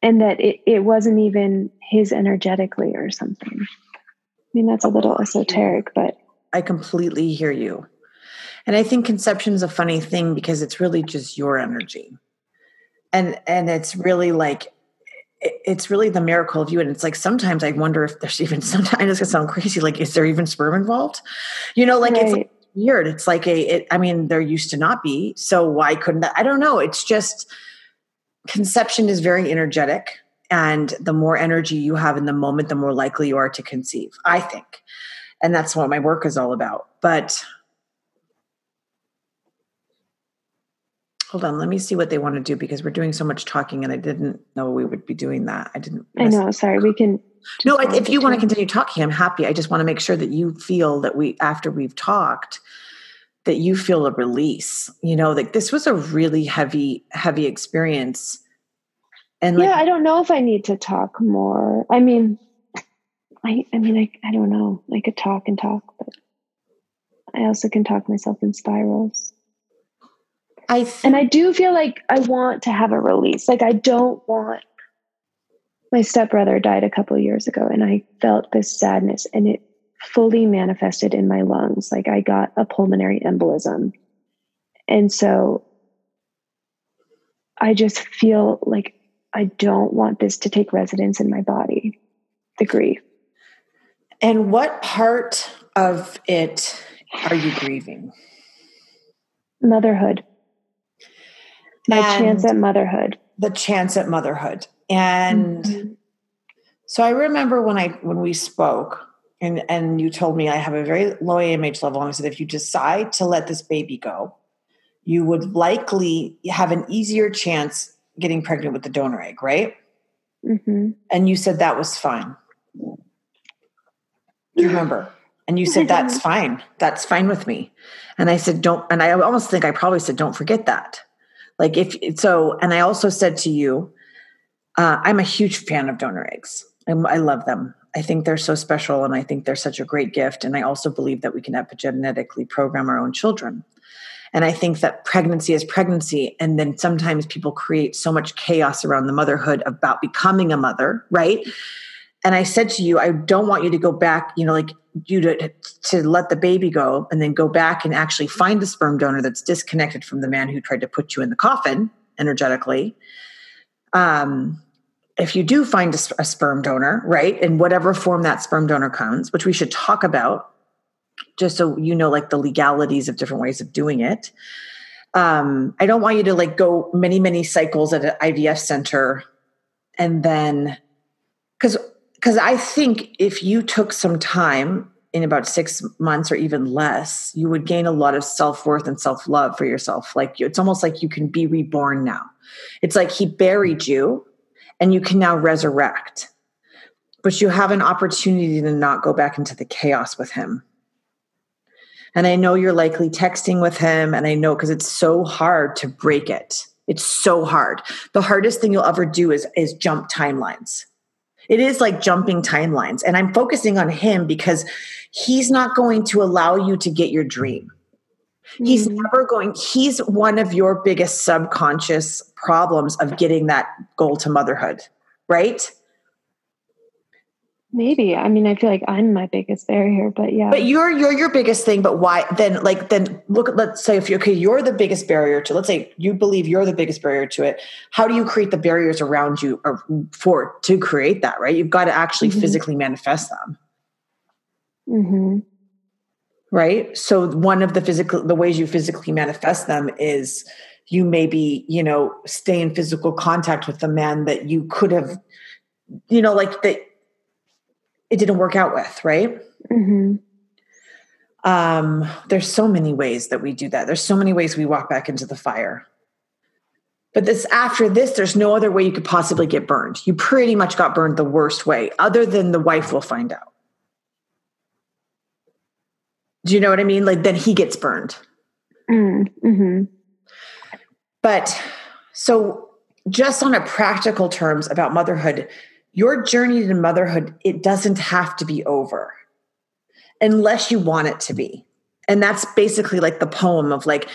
And that it, it wasn't even his energetically or something. I mean, that's a little esoteric, but I completely hear you. And I think conception's a funny thing because it's really just your energy. And and it's really like it's really the miracle of you. And it's like, sometimes I wonder if there's even, sometimes it's gonna sound crazy. Like, is there even sperm involved? You know, like right. it's like weird. It's like a, it, I mean, there used to not be, so why couldn't that? I don't know. It's just, conception is very energetic, and the more energy you have in the moment, the more likely you are to conceive, I think. And that's what my work is all about. But hold on, let me see what they want to do, because we're doing so much talking, and I didn't know we would be doing that. I didn't. I know. Sorry. We can. No, if you want to continue talking, I'm happy. I just want to make sure that you feel that we, after we've talked, that you feel a release, you know, like this was a really heavy, heavy experience. And like, yeah, I don't know if I need to talk more. I mean, I, I mean, I, I don't know. I could talk and talk, but I also can talk myself in spirals. I th- and I do feel like I want to have a release. Like, I don't want, my stepbrother died a couple of years ago, and I felt this sadness, and it fully manifested in my lungs. Like, I got a pulmonary embolism. And so I just feel like I don't want this to take residence in my body, the grief. And what part of it are you grieving? Motherhood. My and chance at motherhood. The chance at motherhood. And mm-hmm. so I remember when I when we spoke, and, and you told me I have a very low A M H level. And I said, if you decide to let this baby go, you would likely have an easier chance getting pregnant with the donor egg, right? Mm-hmm. And you said that was fine. Do you remember? And you said, that's fine. That's fine with me. And I said, don't, and I almost think I probably said, don't forget that. Like if so, and I also said to you, uh, I'm a huge fan of donor eggs. I'm, I love them. I think they're so special, and I think they're such a great gift. And I also believe that we can epigenetically program our own children. And I think that pregnancy is pregnancy. And then sometimes people create so much chaos around the motherhood about becoming a mother, right? And I said to you, I don't want you to go back, you know, like you to, to let the baby go and then go back and actually find the sperm donor that's disconnected from the man who tried to put you in the coffin energetically. Um, if you do find a, a sperm donor, right, in whatever form that sperm donor comes, which we should talk about, just so you know, like the legalities of different ways of doing it. Um, I don't want you to like go many, many cycles at an I V F center. And then, because because I think if you took some time in about six months or even less, you would gain a lot of self-worth and self-love for yourself. Like it's almost like you can be reborn now. It's like he buried you and you can now resurrect, but you have an opportunity to not go back into the chaos with him. And I know you're likely texting with him, and I know, because it's so hard to break it. It's so hard. The hardest thing you'll ever do is, is jump timelines. It is like jumping timelines. And I'm focusing on him because he's not going to allow you to get your dream. Mm-hmm. He's never going, he's one of your biggest subconscious problems of getting that goal to motherhood, right? Maybe. I mean, I feel like I'm my biggest barrier, but yeah. But you're, you're your biggest thing, but why then, like, then look, let's say if you're, okay, you're the biggest barrier to, let's say you believe you're the biggest barrier to it. How do you create the barriers around you or for, to create that, right? You've got to actually mm-hmm. physically manifest them. Mm-hmm. Right. So one of the physical, the ways you physically manifest them is you maybe, you know, stay in physical contact with the man that you could have, you know, like that, it didn't work out with, right? Mm-hmm. Um, there's so many ways that we do that. There's so many ways we walk back into the fire. But this, after this, there's no other way you could possibly get burned. You pretty much got burned the worst way, other than the wife will find out. Do you know what I mean? Like, then he gets burned. Mm-hmm. But so just on a practical terms about motherhood, your journey to motherhood, it doesn't have to be over unless you want it to be. And that's basically like the poem of like,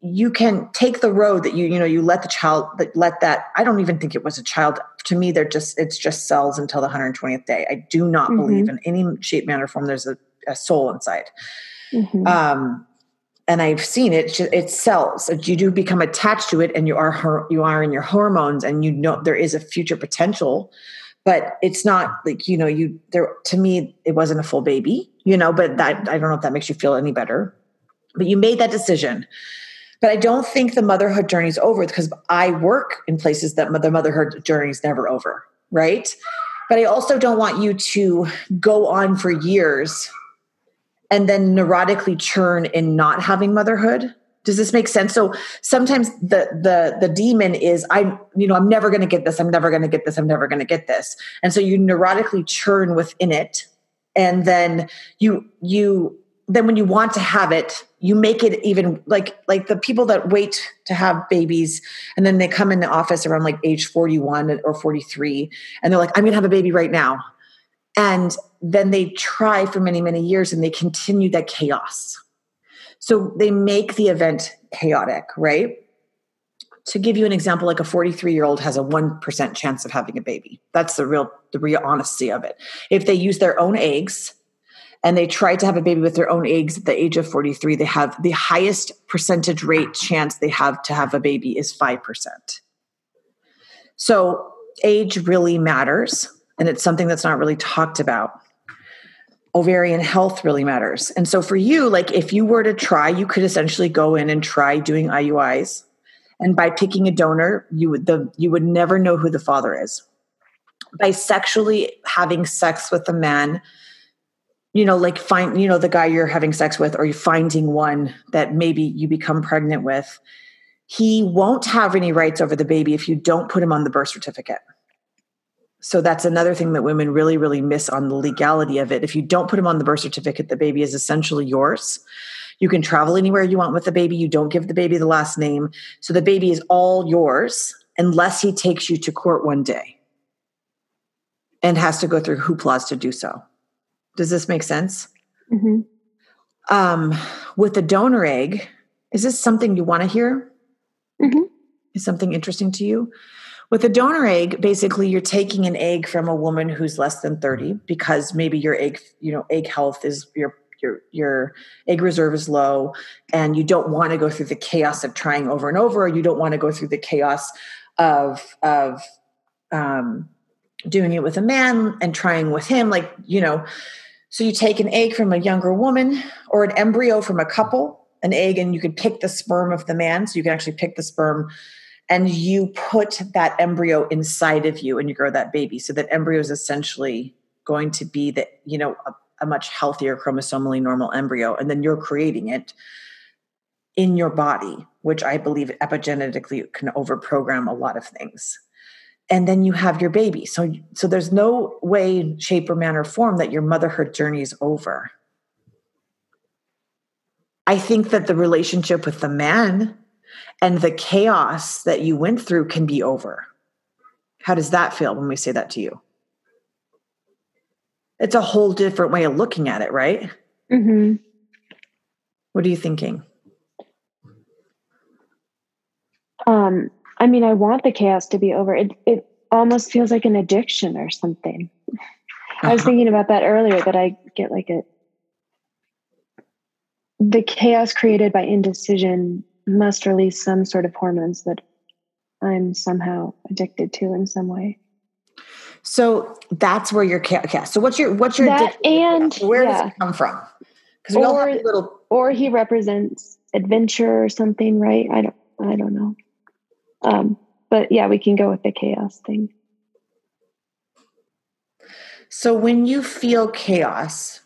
you can take the road that you, you know, you let the child, let that, I don't even think it was a child. To me, they're just, it's just cells until the one hundred twentieth day. I do not mm-hmm. believe in any shape, manner, form there's a, a soul inside. Mm-hmm. Um, and I've seen it, it's cells. You do become attached to it, and you are you are in your hormones, and you know there is a future potential, but it's not like, you know, you there, to me, it wasn't a full baby, you know, but that, I don't know if that makes you feel any better, but you made that decision. But I don't think the motherhood journey is over, because I work in places that the motherhood journey is never over, right? But I also don't want you to go on for years and then neurotically churn in not having motherhood. Does this make sense? So sometimes the the the demon is, I you know, I'm never going to get this. I'm never going to get this. I'm never going to get this. And so you neurotically churn within it, and then you you then when you want to have it, you make it even like like the people that wait to have babies, and then they come in the office around like age forty-one or forty-three, and they're like, I'm going to have a baby right now. And then they try for many, many years, and they continue that chaos. So they make the event chaotic, right? To give you an example, like a forty-three-year-old has a one percent chance of having a baby. That's the real, the real honesty of it. If they use their own eggs and they try to have a baby with their own eggs at the age of forty-three, they have the highest percentage rate chance they have to have a baby is five percent. So age really matters. And it's something that's not really talked about. Ovarian health really matters. And so for you, like if you were to try, you could essentially go in and try doing I U Is. And by picking a donor, you would the you would never know who the father is. By sexually having sex with a man, you know, like find, you know, the guy you're having sex with, or you're finding one that maybe you become pregnant with, he won't have any rights over the baby if you don't put him on the birth certificate. So that's another thing that women really, really miss on the legality of it. If you don't put him on the birth certificate, the baby is essentially yours. You can travel anywhere you want with the baby. You don't give the baby the last name. So the baby is all yours unless he takes you to court one day and has to go through hooplas to do so. Does this make sense? Mm-hmm. Um, with the donor egg, is this something you want to hear? Mm-hmm. Is something interesting to you? With a donor egg, basically you're taking an egg from a woman who's less than thirty, because maybe your egg, you know, egg health is your your your egg reserve is low, and you don't want to go through the chaos of trying over and over, or you don't want to go through the chaos of of um, doing it with a man and trying with him, like, you know. So you take an egg from a younger woman, or an embryo from a couple, an egg, and you can pick the sperm of the man. So you can actually pick the sperm. And you put that embryo inside of you and you grow that baby. So that embryo is essentially going to be the, you know, a, a much healthier chromosomally normal embryo. And then you're creating it in your body, which I believe epigenetically can overprogram a lot of things. And then you have your baby. So, so there's no way, shape, or manner, form that your motherhood journey is over. I think that the relationship with the man and the chaos that you went through can be over. How does that feel when we say that to you? It's a whole different way of looking at it, right? Mm-hmm. What are you thinking? Um, I mean, I want the chaos to be over. It it almost feels like an addiction or something. Uh-huh. I was thinking about that earlier, that I get like a, the chaos created by indecision must release some sort of hormones that I'm somehow addicted to in some way. So that's where your chaos. Okay, so what's your what's your that and so where yeah. does it come from? Because we all have a little. Or he represents adventure or something, right? I don't. I don't know. Um, but yeah, we can go with the chaos thing. So when you feel chaos,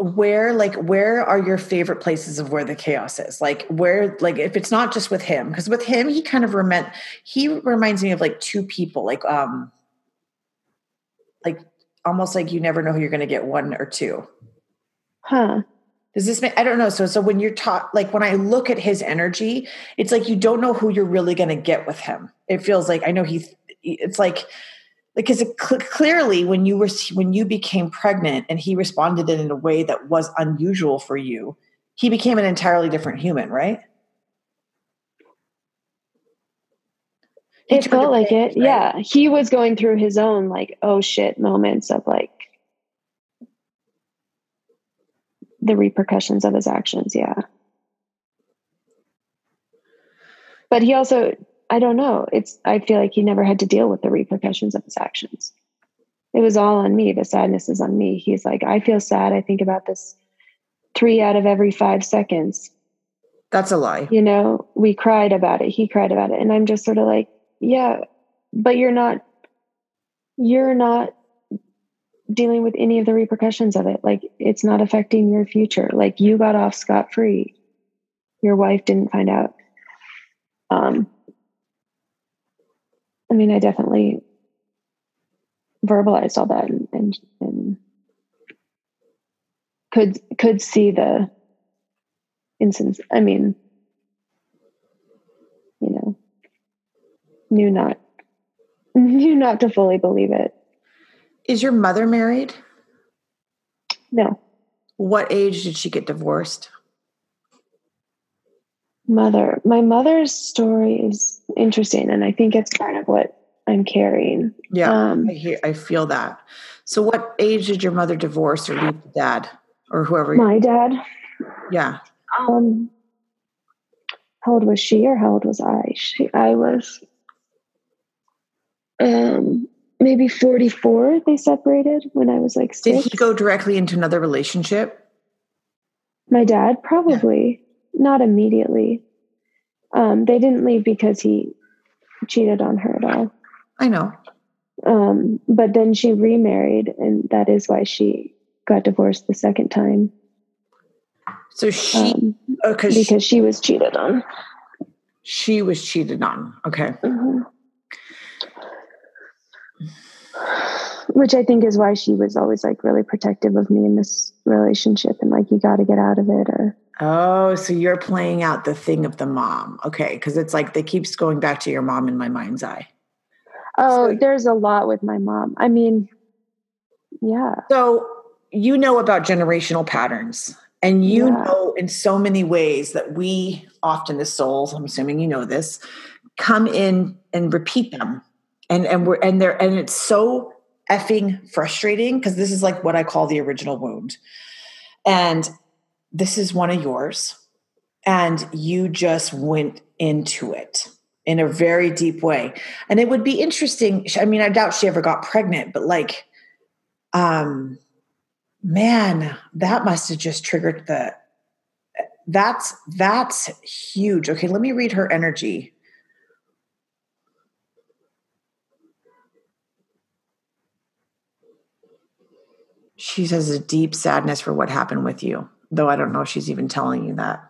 where, like, where are your favorite places of where the chaos is? Like, where, like, if it's not just with him, because with him, he kind of rem- he reminds me of like two people, like, um, like almost like you never know who you're going to get, one or two. Huh? Does this make, I don't know. So, so when you're taught, like when I look at his energy, it's like, you don't know who you're really going to get with him. It feels like, I know he, it's like, Because it cl- clearly when you were, when you became pregnant and he responded in a way that was unusual for you, he became an entirely different human, right? It felt like it. Right? Yeah. He was going through his own like, oh shit moments of like, the repercussions of his actions. Yeah. But he also, I don't know. It's, I feel like he never had to deal with the repercussions of his actions. It was all on me. The sadness is on me. He's like, I feel sad. I think about this three out of every five seconds. That's a lie. You know, we cried about it. He cried about it. And I'm just sort of like, yeah, but you're not, you're not dealing with any of the repercussions of it. Like, it's not affecting your future. Like, you got off scot-free. Your wife didn't find out. Um, I mean, I definitely verbalized all that and, and, and could, could see the instance. I mean, you know, knew not, knew not to fully believe it. Is your mother married? No. What age did she get divorced? Mother. My mother's story is interesting, and I think it's kind of what I'm carrying. Yeah, um, I, hear, I feel that. So what age did your mother divorce or leave the dad or whoever? My you, dad? Yeah. Um, how old was she or how old was I? She, I was um, maybe forty-four. They separated when I was like six. Did he go directly into another relationship? My dad? Probably. Yeah. Not immediately. Um, they didn't leave because he cheated on her at all. I know. Um, but then she remarried, and that is why she got divorced the second time. So she... Um, oh, because she, she was cheated on. She was cheated on. Okay. Mm-hmm. Which I think is why she was always, like, really protective of me in this relationship, and, like, you got to get out of it, or... Oh, so you're playing out the thing of the mom. Okay, because it's like that keeps going back to your mom in my mind's eye. Oh, so, there's a lot with my mom. I mean, yeah. So you know about generational patterns, and you yeah. know in so many ways that we often as souls, I'm assuming you know this, come in and repeat them. And and we're and they're and it's so effing frustrating, because this is like what I call the original wound. And this is one of yours, and you just went into it in a very deep way. And it would be interesting. I mean, I doubt she ever got pregnant, but like, um, man, that must've just triggered the, that's, that's huge. Okay. Let me read her energy. She has a deep sadness for what happened with you. Though I don't know if she's even telling you that.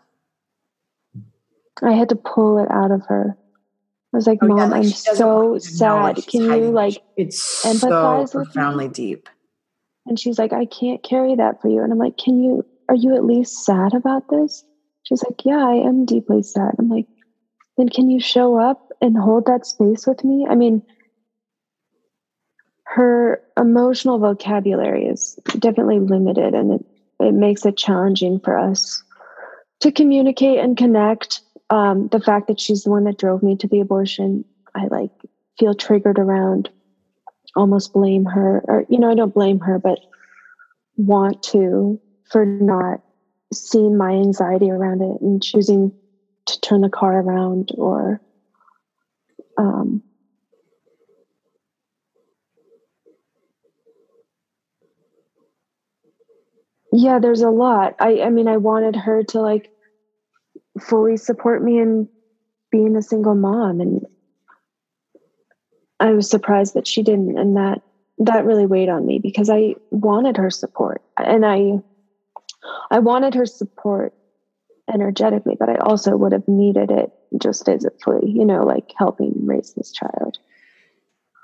I had to pull it out of her. I was like, oh, Mom, yeah, like I'm so sad. Can you like it's empathize so with profoundly me? Deep. And she's like, I can't carry that for you. And I'm like, Can you, are you at least sad about this? She's like, yeah, I am deeply sad. I'm like, then can you show up and hold that space with me? I mean, her emotional vocabulary is definitely limited, and it It makes it challenging for us to communicate and connect. Um, the fact that she's the one that drove me to the abortion, I like feel triggered around, almost blame her, or, you know, I don't blame her, but want to for not seeing my anxiety around it and choosing to turn the car around, or, um, yeah, there's a lot. I, I mean, I wanted her to like fully support me in being a single mom, and I was surprised that she didn't, and that that really weighed on me, because I wanted her support, and I I wanted her support energetically, but I also would have needed it just physically, you know, like helping raise this child.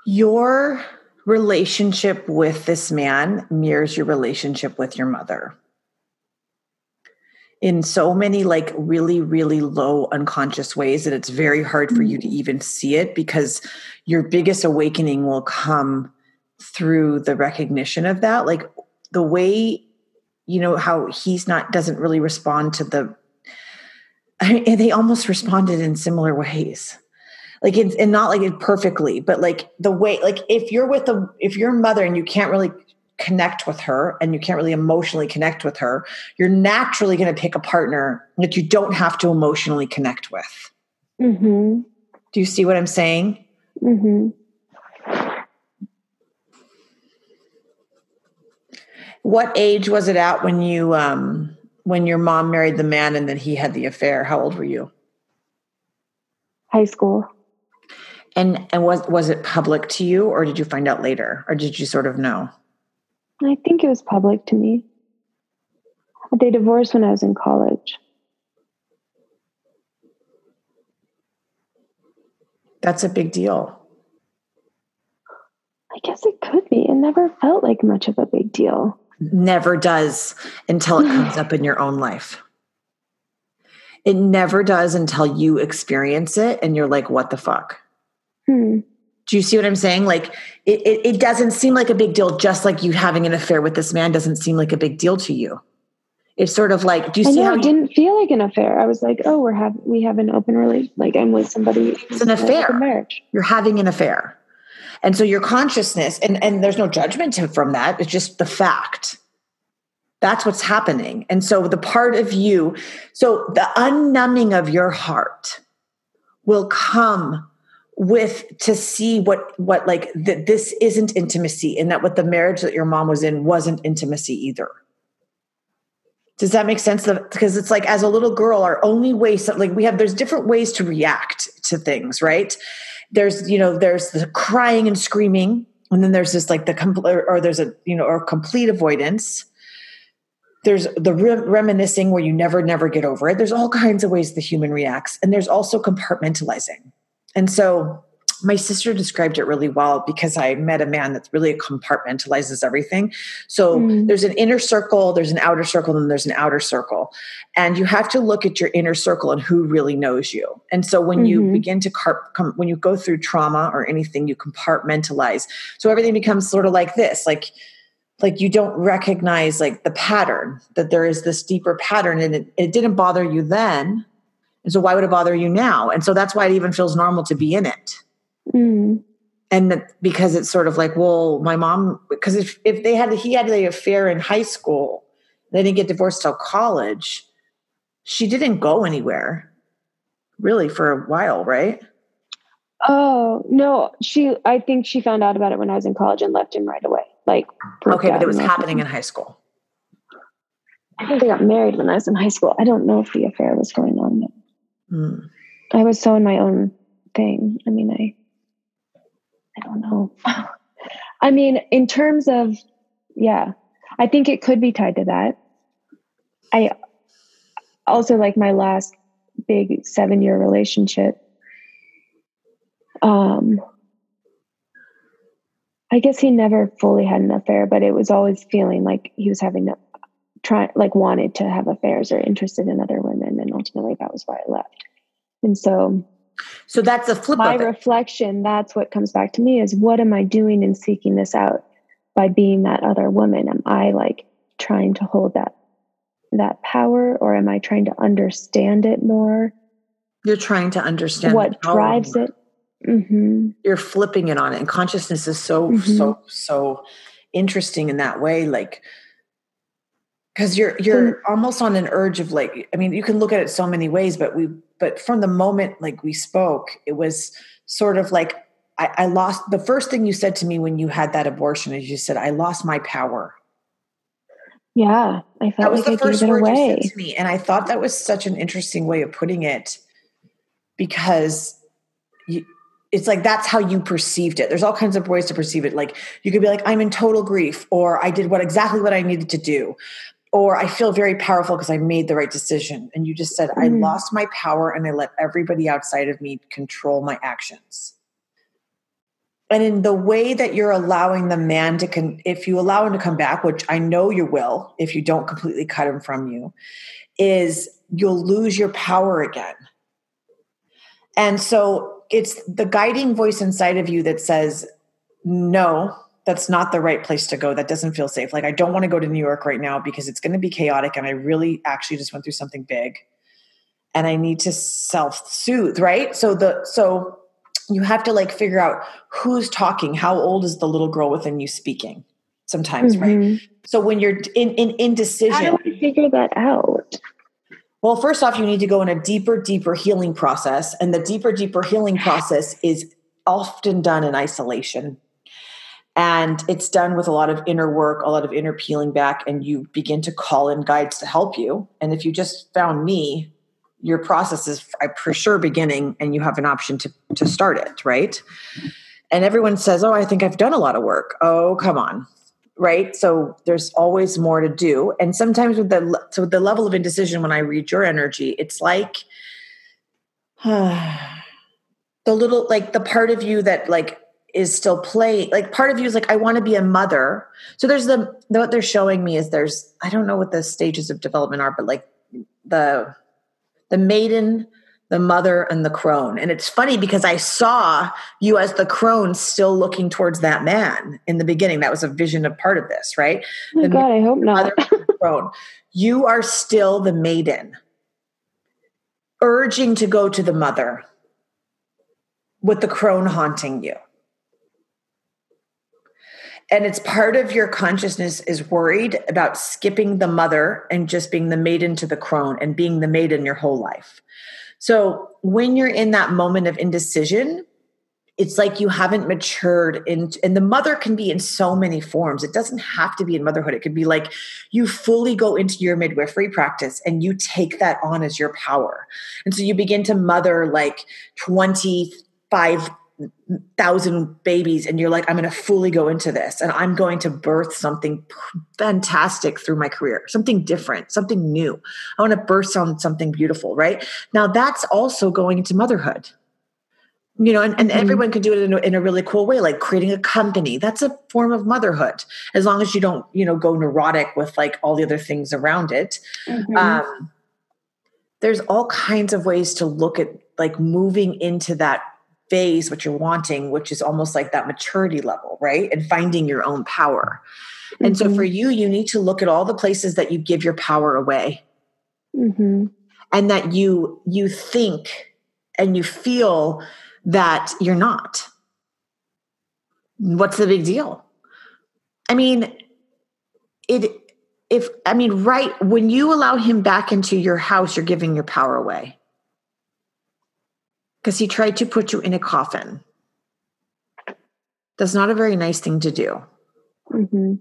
Your relationship with this man mirrors your relationship with your mother in so many like really, really low unconscious ways that it's very hard for you to even see it, because your biggest awakening will come through the recognition of that. Like the way, you know, how he's not, doesn't really respond to the, I mean, they almost responded in similar ways. Like it's, and not like it perfectly, but like the way, like if you're with a, if your mother and you can't really connect with her and you can't really emotionally connect with her, you're naturally going to pick a partner that you don't have to emotionally connect with. Mm-hmm. Do you see what I'm saying? Mm-hmm. What age was it at when you, um, when your mom married the man and then he had the affair? How old were you? High school. And and was was it public to you, or did you find out later, or did you sort of know? I think it was public to me. They divorced when I was in college. That's a big deal. I guess it could be. It never felt like much of a big deal. Never does until it comes up in your own life. It never does until you experience it and you're like, what the fuck? Hmm. Do you see what I'm saying? Like it, it, it doesn't seem like a big deal, just like you having an affair with this man doesn't seem like a big deal to you. It's sort of like, do you I see know, how it you, didn't feel like an affair? I was like, oh, we're having, we have an open relationship. Like I'm with somebody. It's an affair. Marriage. You're having an affair. And so your consciousness, and, and there's no judgment from that. It's just the fact. That's what's happening. And so the part of you, so the unnumbing of your heart will come with to see what, what like that this isn't intimacy, and that what the marriage that your mom was in wasn't intimacy either. Does that make sense? Because it's like, as a little girl, our only way, so like we have, there's different ways to react to things, right? There's, you know, there's the crying and screaming. And then there's this like the complete, or, or there's a, you know, or complete avoidance. There's the re- reminiscing where you never, never get over it. There's all kinds of ways the human reacts. And there's also compartmentalizing. And so my sister described it really well, because I met a man that really compartmentalizes everything. So mm. there's an inner circle, there's an outer circle, and there's an outer circle. And you have to look at your inner circle and who really knows you. And so when mm-hmm. you begin to, carp- com- when you go through trauma or anything, you compartmentalize. So everything becomes sort of like this, like, like you don't recognize like the pattern, that there is this deeper pattern, and it, it didn't bother you then. And so why would it bother you now? And so that's why it even feels normal to be in it. Mm. And that, because it's sort of like, well, my mom, because if, if they had, he had the affair in high school, they didn't get divorced till college. She didn't go anywhere really for a while, right? Oh, no. She, I think she found out about it when I was in college and left him right away. Like, okay, but it was happening in high school. I think they got married when I was in high school. I don't know if the affair was going on then. Mm. I was so in my own thing. I mean, I, I don't know. I mean, in terms of, yeah, I think it could be tied to that. I also, like my last big seven year relationship. Um, I guess he never fully had an affair, but it was always feeling like he was having a try, like wanted to have affairs or interested in other women. And ultimately that was why I left. And so, so that's a flip. My reflection, that's what comes back to me, is what am I doing in seeking this out by being that other woman? Am I like trying to hold that, that power, or am I trying to understand it more? You're trying to understand what drives it. Mm-hmm. You're flipping it on it. And consciousness is so, mm-hmm. so, so interesting in that way. Like, because you're you're almost on an urge of like, I mean, you can look at it so many ways, but we but from the moment like we spoke, it was sort of like I, I lost the first thing you said to me when you had that abortion is you said, I lost my power. Yeah. I felt that was like the I first gave it word away. You said to me. And I thought that was such an interesting way of putting it, because you it's like, that's how you perceived it. There's all kinds of ways to perceive it. Like you could be like, I'm in total grief, or I did what exactly what I needed to do. Or I feel very powerful because I made the right decision. And you just said, mm. I lost my power and I let everybody outside of me control my actions. And in the way that you're allowing the man to, con- if you allow him to come back, which I know you will, if you don't completely cut him from you, is you'll lose your power again. And so it's the guiding voice inside of you that says, no, that's not the right place to go. That doesn't feel safe. Like, I don't want to go to New York right now because it's going to be chaotic. And I really actually just went through something big and I need to self-soothe. Right. So the, so you have to like figure out who's talking. How old is the little girl within you speaking? sometimes, mm-hmm. right? So when you're in, in indecision. How do I figure that out? Well, first off, you need to go in a deeper, deeper healing process. And the deeper, deeper healing process is often done in isolation. And it's done with a lot of inner work, a lot of inner peeling back, and you begin to call in guides to help you. And if you just found me, your process is for sure beginning, and you have an option to, to start it, right? And everyone says, oh, I think I've done a lot of work. Oh, come on, right? So there's always more to do. And sometimes with the, so with the level of indecision, when I read your energy, it's like uh, the little, like the part of you that like, is still playing, like part of you is like, I want to be a mother. So there's the, what they're showing me is there's, I don't know what the stages of development are, but like the, the maiden, the mother, and the crone. And it's funny because I saw you as the crone still looking towards that man in the beginning. That was a vision of part of this, right? Oh the God, maiden, I hope not. The crone. You are still the maiden, urging to go to the mother with the crone haunting you. And it's part of your consciousness is worried about skipping the mother and just being the maiden to the crone and being the maiden your whole life. So when you're in that moment of indecision, it's like you haven't matured in, and the mother can be in so many forms. It doesn't have to be in motherhood. It could be like you fully go into your midwifery practice and you take that on as your power. And so you begin to mother like twenty-five thousand babies, and you're like, I'm going to fully go into this, and I'm going to birth something fantastic through my career, something different, something new. I want to birth on something beautiful, right? Now that's also going into motherhood, you know, and, and mm-hmm. everyone can do it in a, in a really cool way, like creating a company. That's a form of motherhood, as long as you don't, you know, go neurotic with like all the other things around it. Mm-hmm. Um, there's all kinds of ways to look at like moving into that phase, what you're wanting, which is almost like that maturity level, right? And finding your own power. Mm-hmm. And so for you, you need to look at all the places that you give your power away. Mm-hmm. And that you, you think and you feel that you're not. What's the big deal? I mean, it, if, I mean, right. When you allow him back into your house, you're giving your power away. Because he tried to put you in a coffin. That's not a very nice thing to do. Mm-hmm.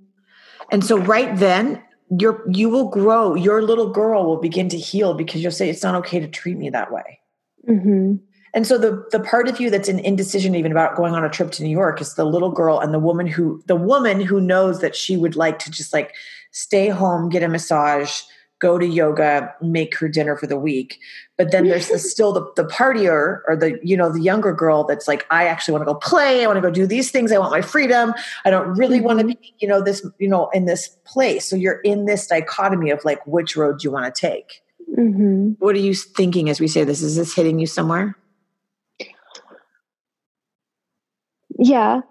And so right then, you're, you will grow. Your little girl will begin to heal because you'll say, it's not okay to treat me that way. Mm-hmm. And so the, the part of you that's in indecision even about going on a trip to New York is the little girl and the woman who the woman who knows that she would like to just like stay home, get a massage, go to yoga, make her dinner for the week. But then there's the, still the, the partier or the, you know, the younger girl that's like, I actually want to go play. I want to go do these things. I want my freedom. I don't really want to be, you know, this, you know, in this place. So you're in this dichotomy of like, which road do you want to take? Mm-hmm. What are you thinking as we say this? Is this hitting you somewhere? Yeah.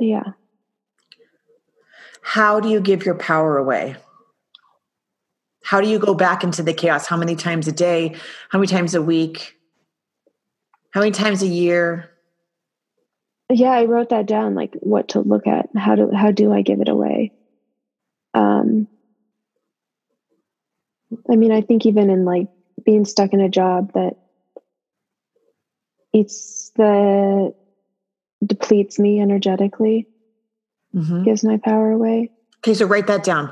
Yeah. How do you give your power away? How do you go back into the chaos? How many times a day? How many times a week? How many times a year? Yeah, I wrote that down, like what to look at. How do how do I give it away? Um, I mean, I think even in like being stuck in a job that it's the depletes me energetically. Mm-hmm. Gives my power away. Okay, so write that down.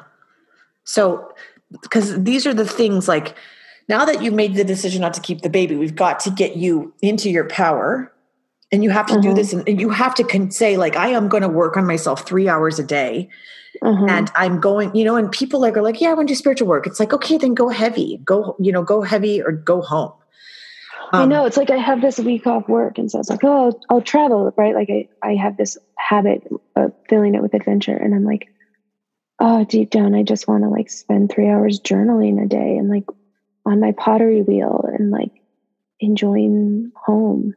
So, because these are the things like, now that you've made the decision not to keep the baby, we've got to get you into your power. And you have to uh-huh. do this. And, and you have to con- say like, I am going to work on myself three hours a day. Uh-huh. And I'm going, you know, and people like are like, yeah, I want to do spiritual work. It's like, okay, then go heavy. Go, you know, go heavy or go home. Um, I know, it's like I have this week off work, and so it's like, oh, I'll, I'll travel, right? Like I, I have this habit of filling it with adventure, and I'm like, oh, deep down, I just want to like spend three hours journaling a day and like on my pottery wheel and like enjoying home.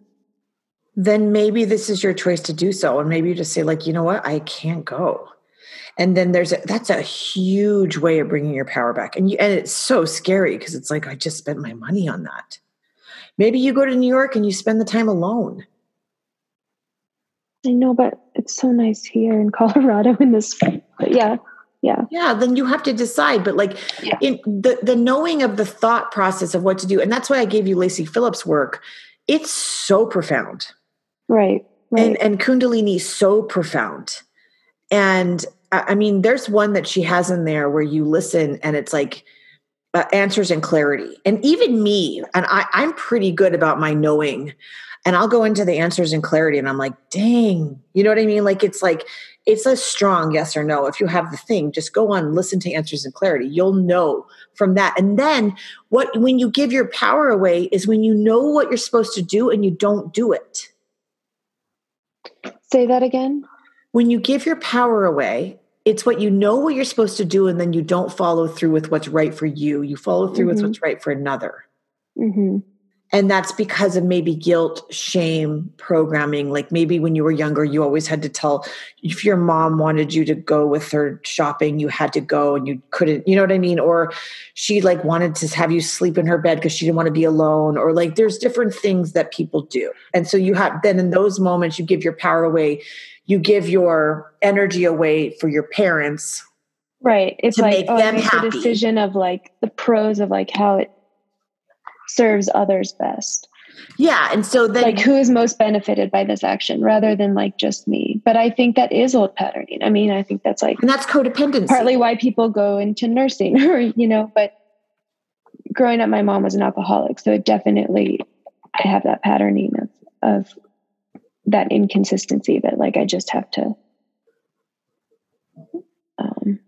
Then maybe this is your choice to do so, and maybe you just say like, you know what, I can't go. And then there's a, that's a huge way of bringing your power back, and you, and it's so scary because it's like I just spent my money on that. Maybe you go to New York and you spend the time alone. I know, but it's so nice here in Colorado in this spring. But yeah. Yeah. Yeah. Then you have to decide, but like yeah. in the, the knowing of the thought process of what to do. And that's why I gave you Lacey Phillips' work. It's so profound. Right. right. And, and Kundalini is so profound. And I mean, there's one that she has in there where you listen and it's like uh, answers and clarity. And even me, and I, I'm pretty good about my knowing, and I'll go into the answers and clarity and I'm like, dang, you know what I mean? Like, it's like, it's a strong yes or no. If you have the thing, just go on, listen to answers and clarity. You'll know from that. And then what, when you give your power away is when you know what you're supposed to do and you don't do it. Say that again. When you give your power away, it's what you know what you're supposed to do. And then you don't follow through with what's right for you. You follow through mm-hmm. with what's right for another. Mm-hmm. And that's because of maybe guilt, shame, programming. Like maybe when you were younger, you always had to tell, if your mom wanted you to go with her shopping, you had to go and you couldn't, you know what I mean? Or she like wanted to have you sleep in her bed because she didn't want to be alone, or like there's different things that people do. And so you have, then in those moments, you give your power away, you give your energy away for your parents. Right. It's like, oh, it's a decision of like the pros of like how it serves others best. Yeah. And so then like who is most benefited by this action rather than like just me. But I think that is old patterning. I mean, I think that's like, and that's codependency. Partly why people go into nursing or, you know, but growing up, my mom was an alcoholic. So it definitely, I have that patterning of, of that inconsistency that like, I just have to, um,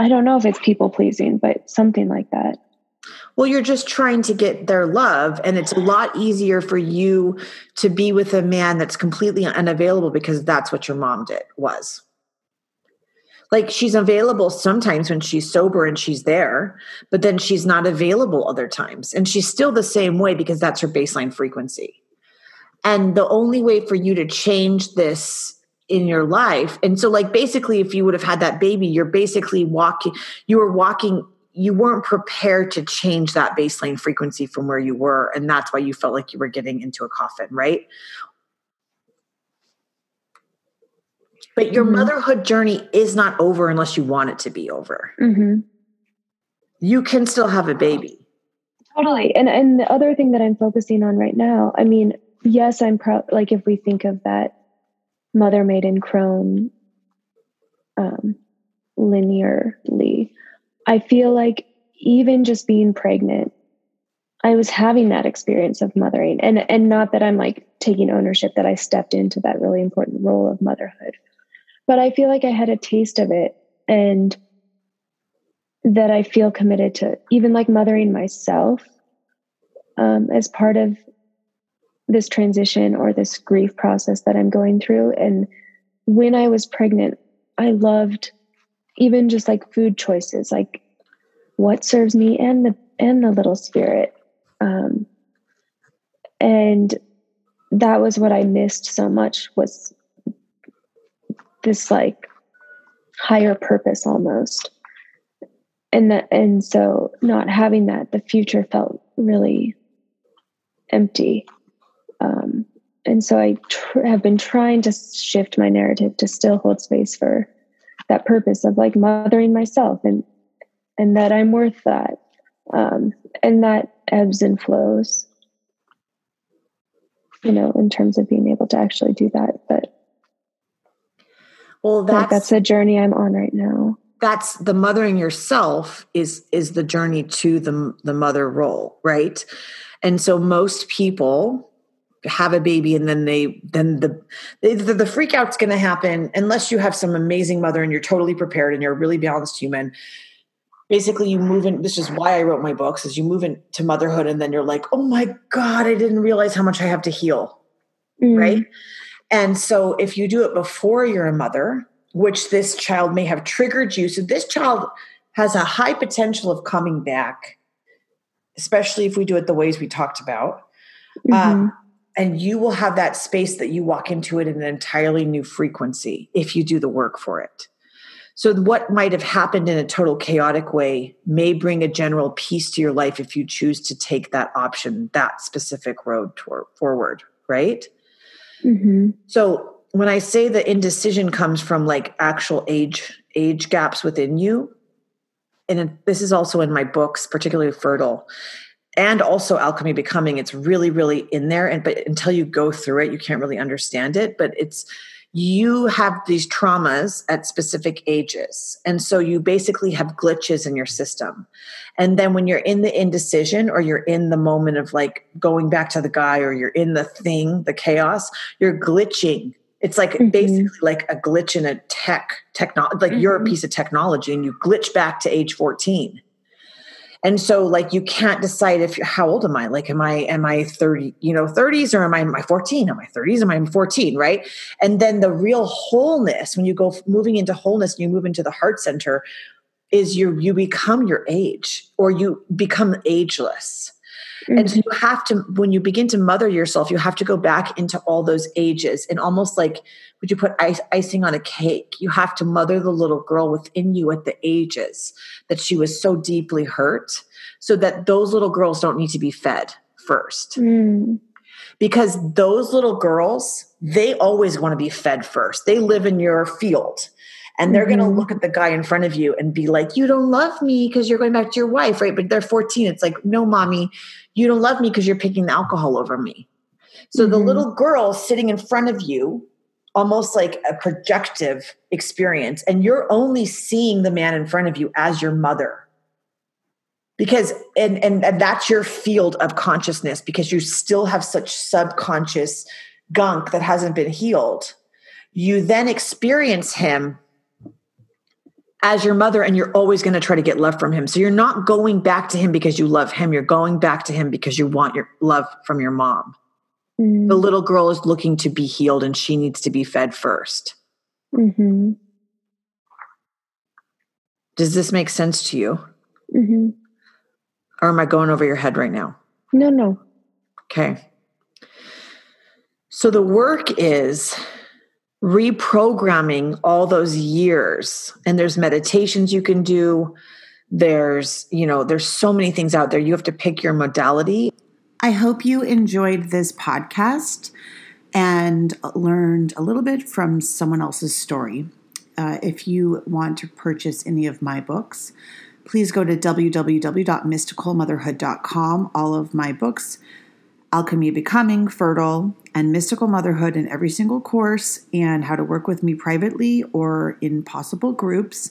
I don't know if it's people pleasing, but something like that. Well, you're just trying to get their love, and it's a lot easier for you to be with a man that's completely unavailable because that's what your mom did was. Like she's available sometimes when she's sober and she's there, but then she's not available other times. And she's still the same way because that's her baseline frequency. And the only way for you to change this in your life. And so like, basically, if you would have had that baby, you're basically walking, you were walking, you weren't prepared to change that baseline frequency from where you were. And that's why you felt like you were getting into a coffin, right? But your mm-hmm. motherhood journey is not over unless you want it to be over. Mm-hmm. You can still have a baby. Totally. And, and the other thing that I'm focusing on right now, I mean, yes, I'm proud. Like if we think of that, mother, maiden, crone, um, linearly. I feel like even just being pregnant, I was having that experience of mothering, and and not that I'm like taking ownership that I stepped into that really important role of motherhood, but I feel like I had a taste of it, and that I feel committed to even like mothering myself um, as part of this transition or this grief process that I'm going through. And when I was pregnant, I loved even just like food choices, like what serves me and the, and the little spirit. Um, and that was what I missed so much, was this like higher purpose almost. And that, and so not having that, the future felt really empty. Um, and so I tr- have been trying to shift my narrative to still hold space for that purpose of like mothering myself, and, and that I'm worth that. Um, and that ebbs and flows, you know, in terms of being able to actually do that. But well, that's, that's the journey I'm on right now. That's the mothering yourself is, is the journey to the, the mother role. Right. And so most people have a baby and then they then the the, the freak out's going to happen unless you have some amazing mother and you're totally prepared and you're a really balanced human. Basically you move in, this is why I wrote my books, is you move into motherhood and then you're like, oh my God, I didn't realize how much I have to heal. Mm-hmm. Right. And so if you do it before you're a mother, which this child may have triggered you. So this child has a high potential of coming back, especially if we do it the ways we talked about. Mm-hmm. Um, And you will have that space that you walk into it in an entirely new frequency if you do the work for it. So what might have happened in a total chaotic way may bring a general peace to your life if you choose to take that option, that specific road toward, forward, right? Mm-hmm. So when I say the indecision comes from like actual age age gaps within you, and this is also in my books, particularly Fertile, and also Alchemy Becoming, it's really, really in there. And but until you go through it, you can't really understand it. But it's, you have these traumas at specific ages. And so you basically have glitches in your system. And then when you're in the indecision, or you're in the moment of like going back to the guy, or you're in the thing, the chaos, you're glitching. It's like mm-hmm. basically like a glitch in a tech, techno- like mm-hmm. you're a piece of technology and you glitch back to age fourteen. And so like, you can't decide if, how old am I? Like, am I, am I thirty, you know, thirties, or am I, am I fourteen? Am I thirties? Am I fourteen? Right. And then the real wholeness, when you go moving into wholeness, and you move into the heart center, is you, you become your age, or you become ageless. Mm-hmm. And so you have to, when you begin to mother yourself, you have to go back into all those ages, and almost like, would you put ice, icing on a cake? You have to mother the little girl within you at the ages that she was so deeply hurt, so that those little girls don't need to be fed first. Mm. Because those little girls, they always want to be fed first. They live in your field. And they're mm-hmm. going to look at the guy in front of you and be like, you don't love me because you're going back to your wife, right? But they're fourteen. It's like, no, mommy, you don't love me because you're picking the alcohol over me. So mm-hmm. the little girl sitting in front of you, almost like a projective experience. And you're only seeing the man in front of you as your mother. Because, and, and, and that's your field of consciousness, because you still have such subconscious gunk that hasn't been healed. You then experience him as your mother, and you're always going to try to get love from him. So you're not going back to him because you love him. You're going back to him because you want your love from your mom. Mm-hmm. The little girl is looking to be healed, and she needs to be fed first. Mm-hmm. Does this make sense to you? Mm-hmm. Or am I going over your head right now? No, no. Okay. So the work is reprogramming all those years, and there's meditations you can do. There's, you know, there's so many things out there. You have to pick your modality. I hope you enjoyed this podcast and learned a little bit from someone else's story. Uh, if you want to purchase any of my books, please go to w w w dot mystical motherhood dot com. All of my books, Alchemy Becoming, Fertile, and Mystical Motherhood, in every single course, and how to work with me privately or in possible groups,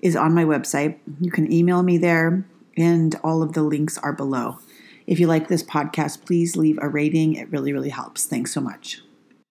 is on my website. You can email me there, and all of the links are below. If you like this podcast, please leave a rating. It really, really helps. Thanks so much.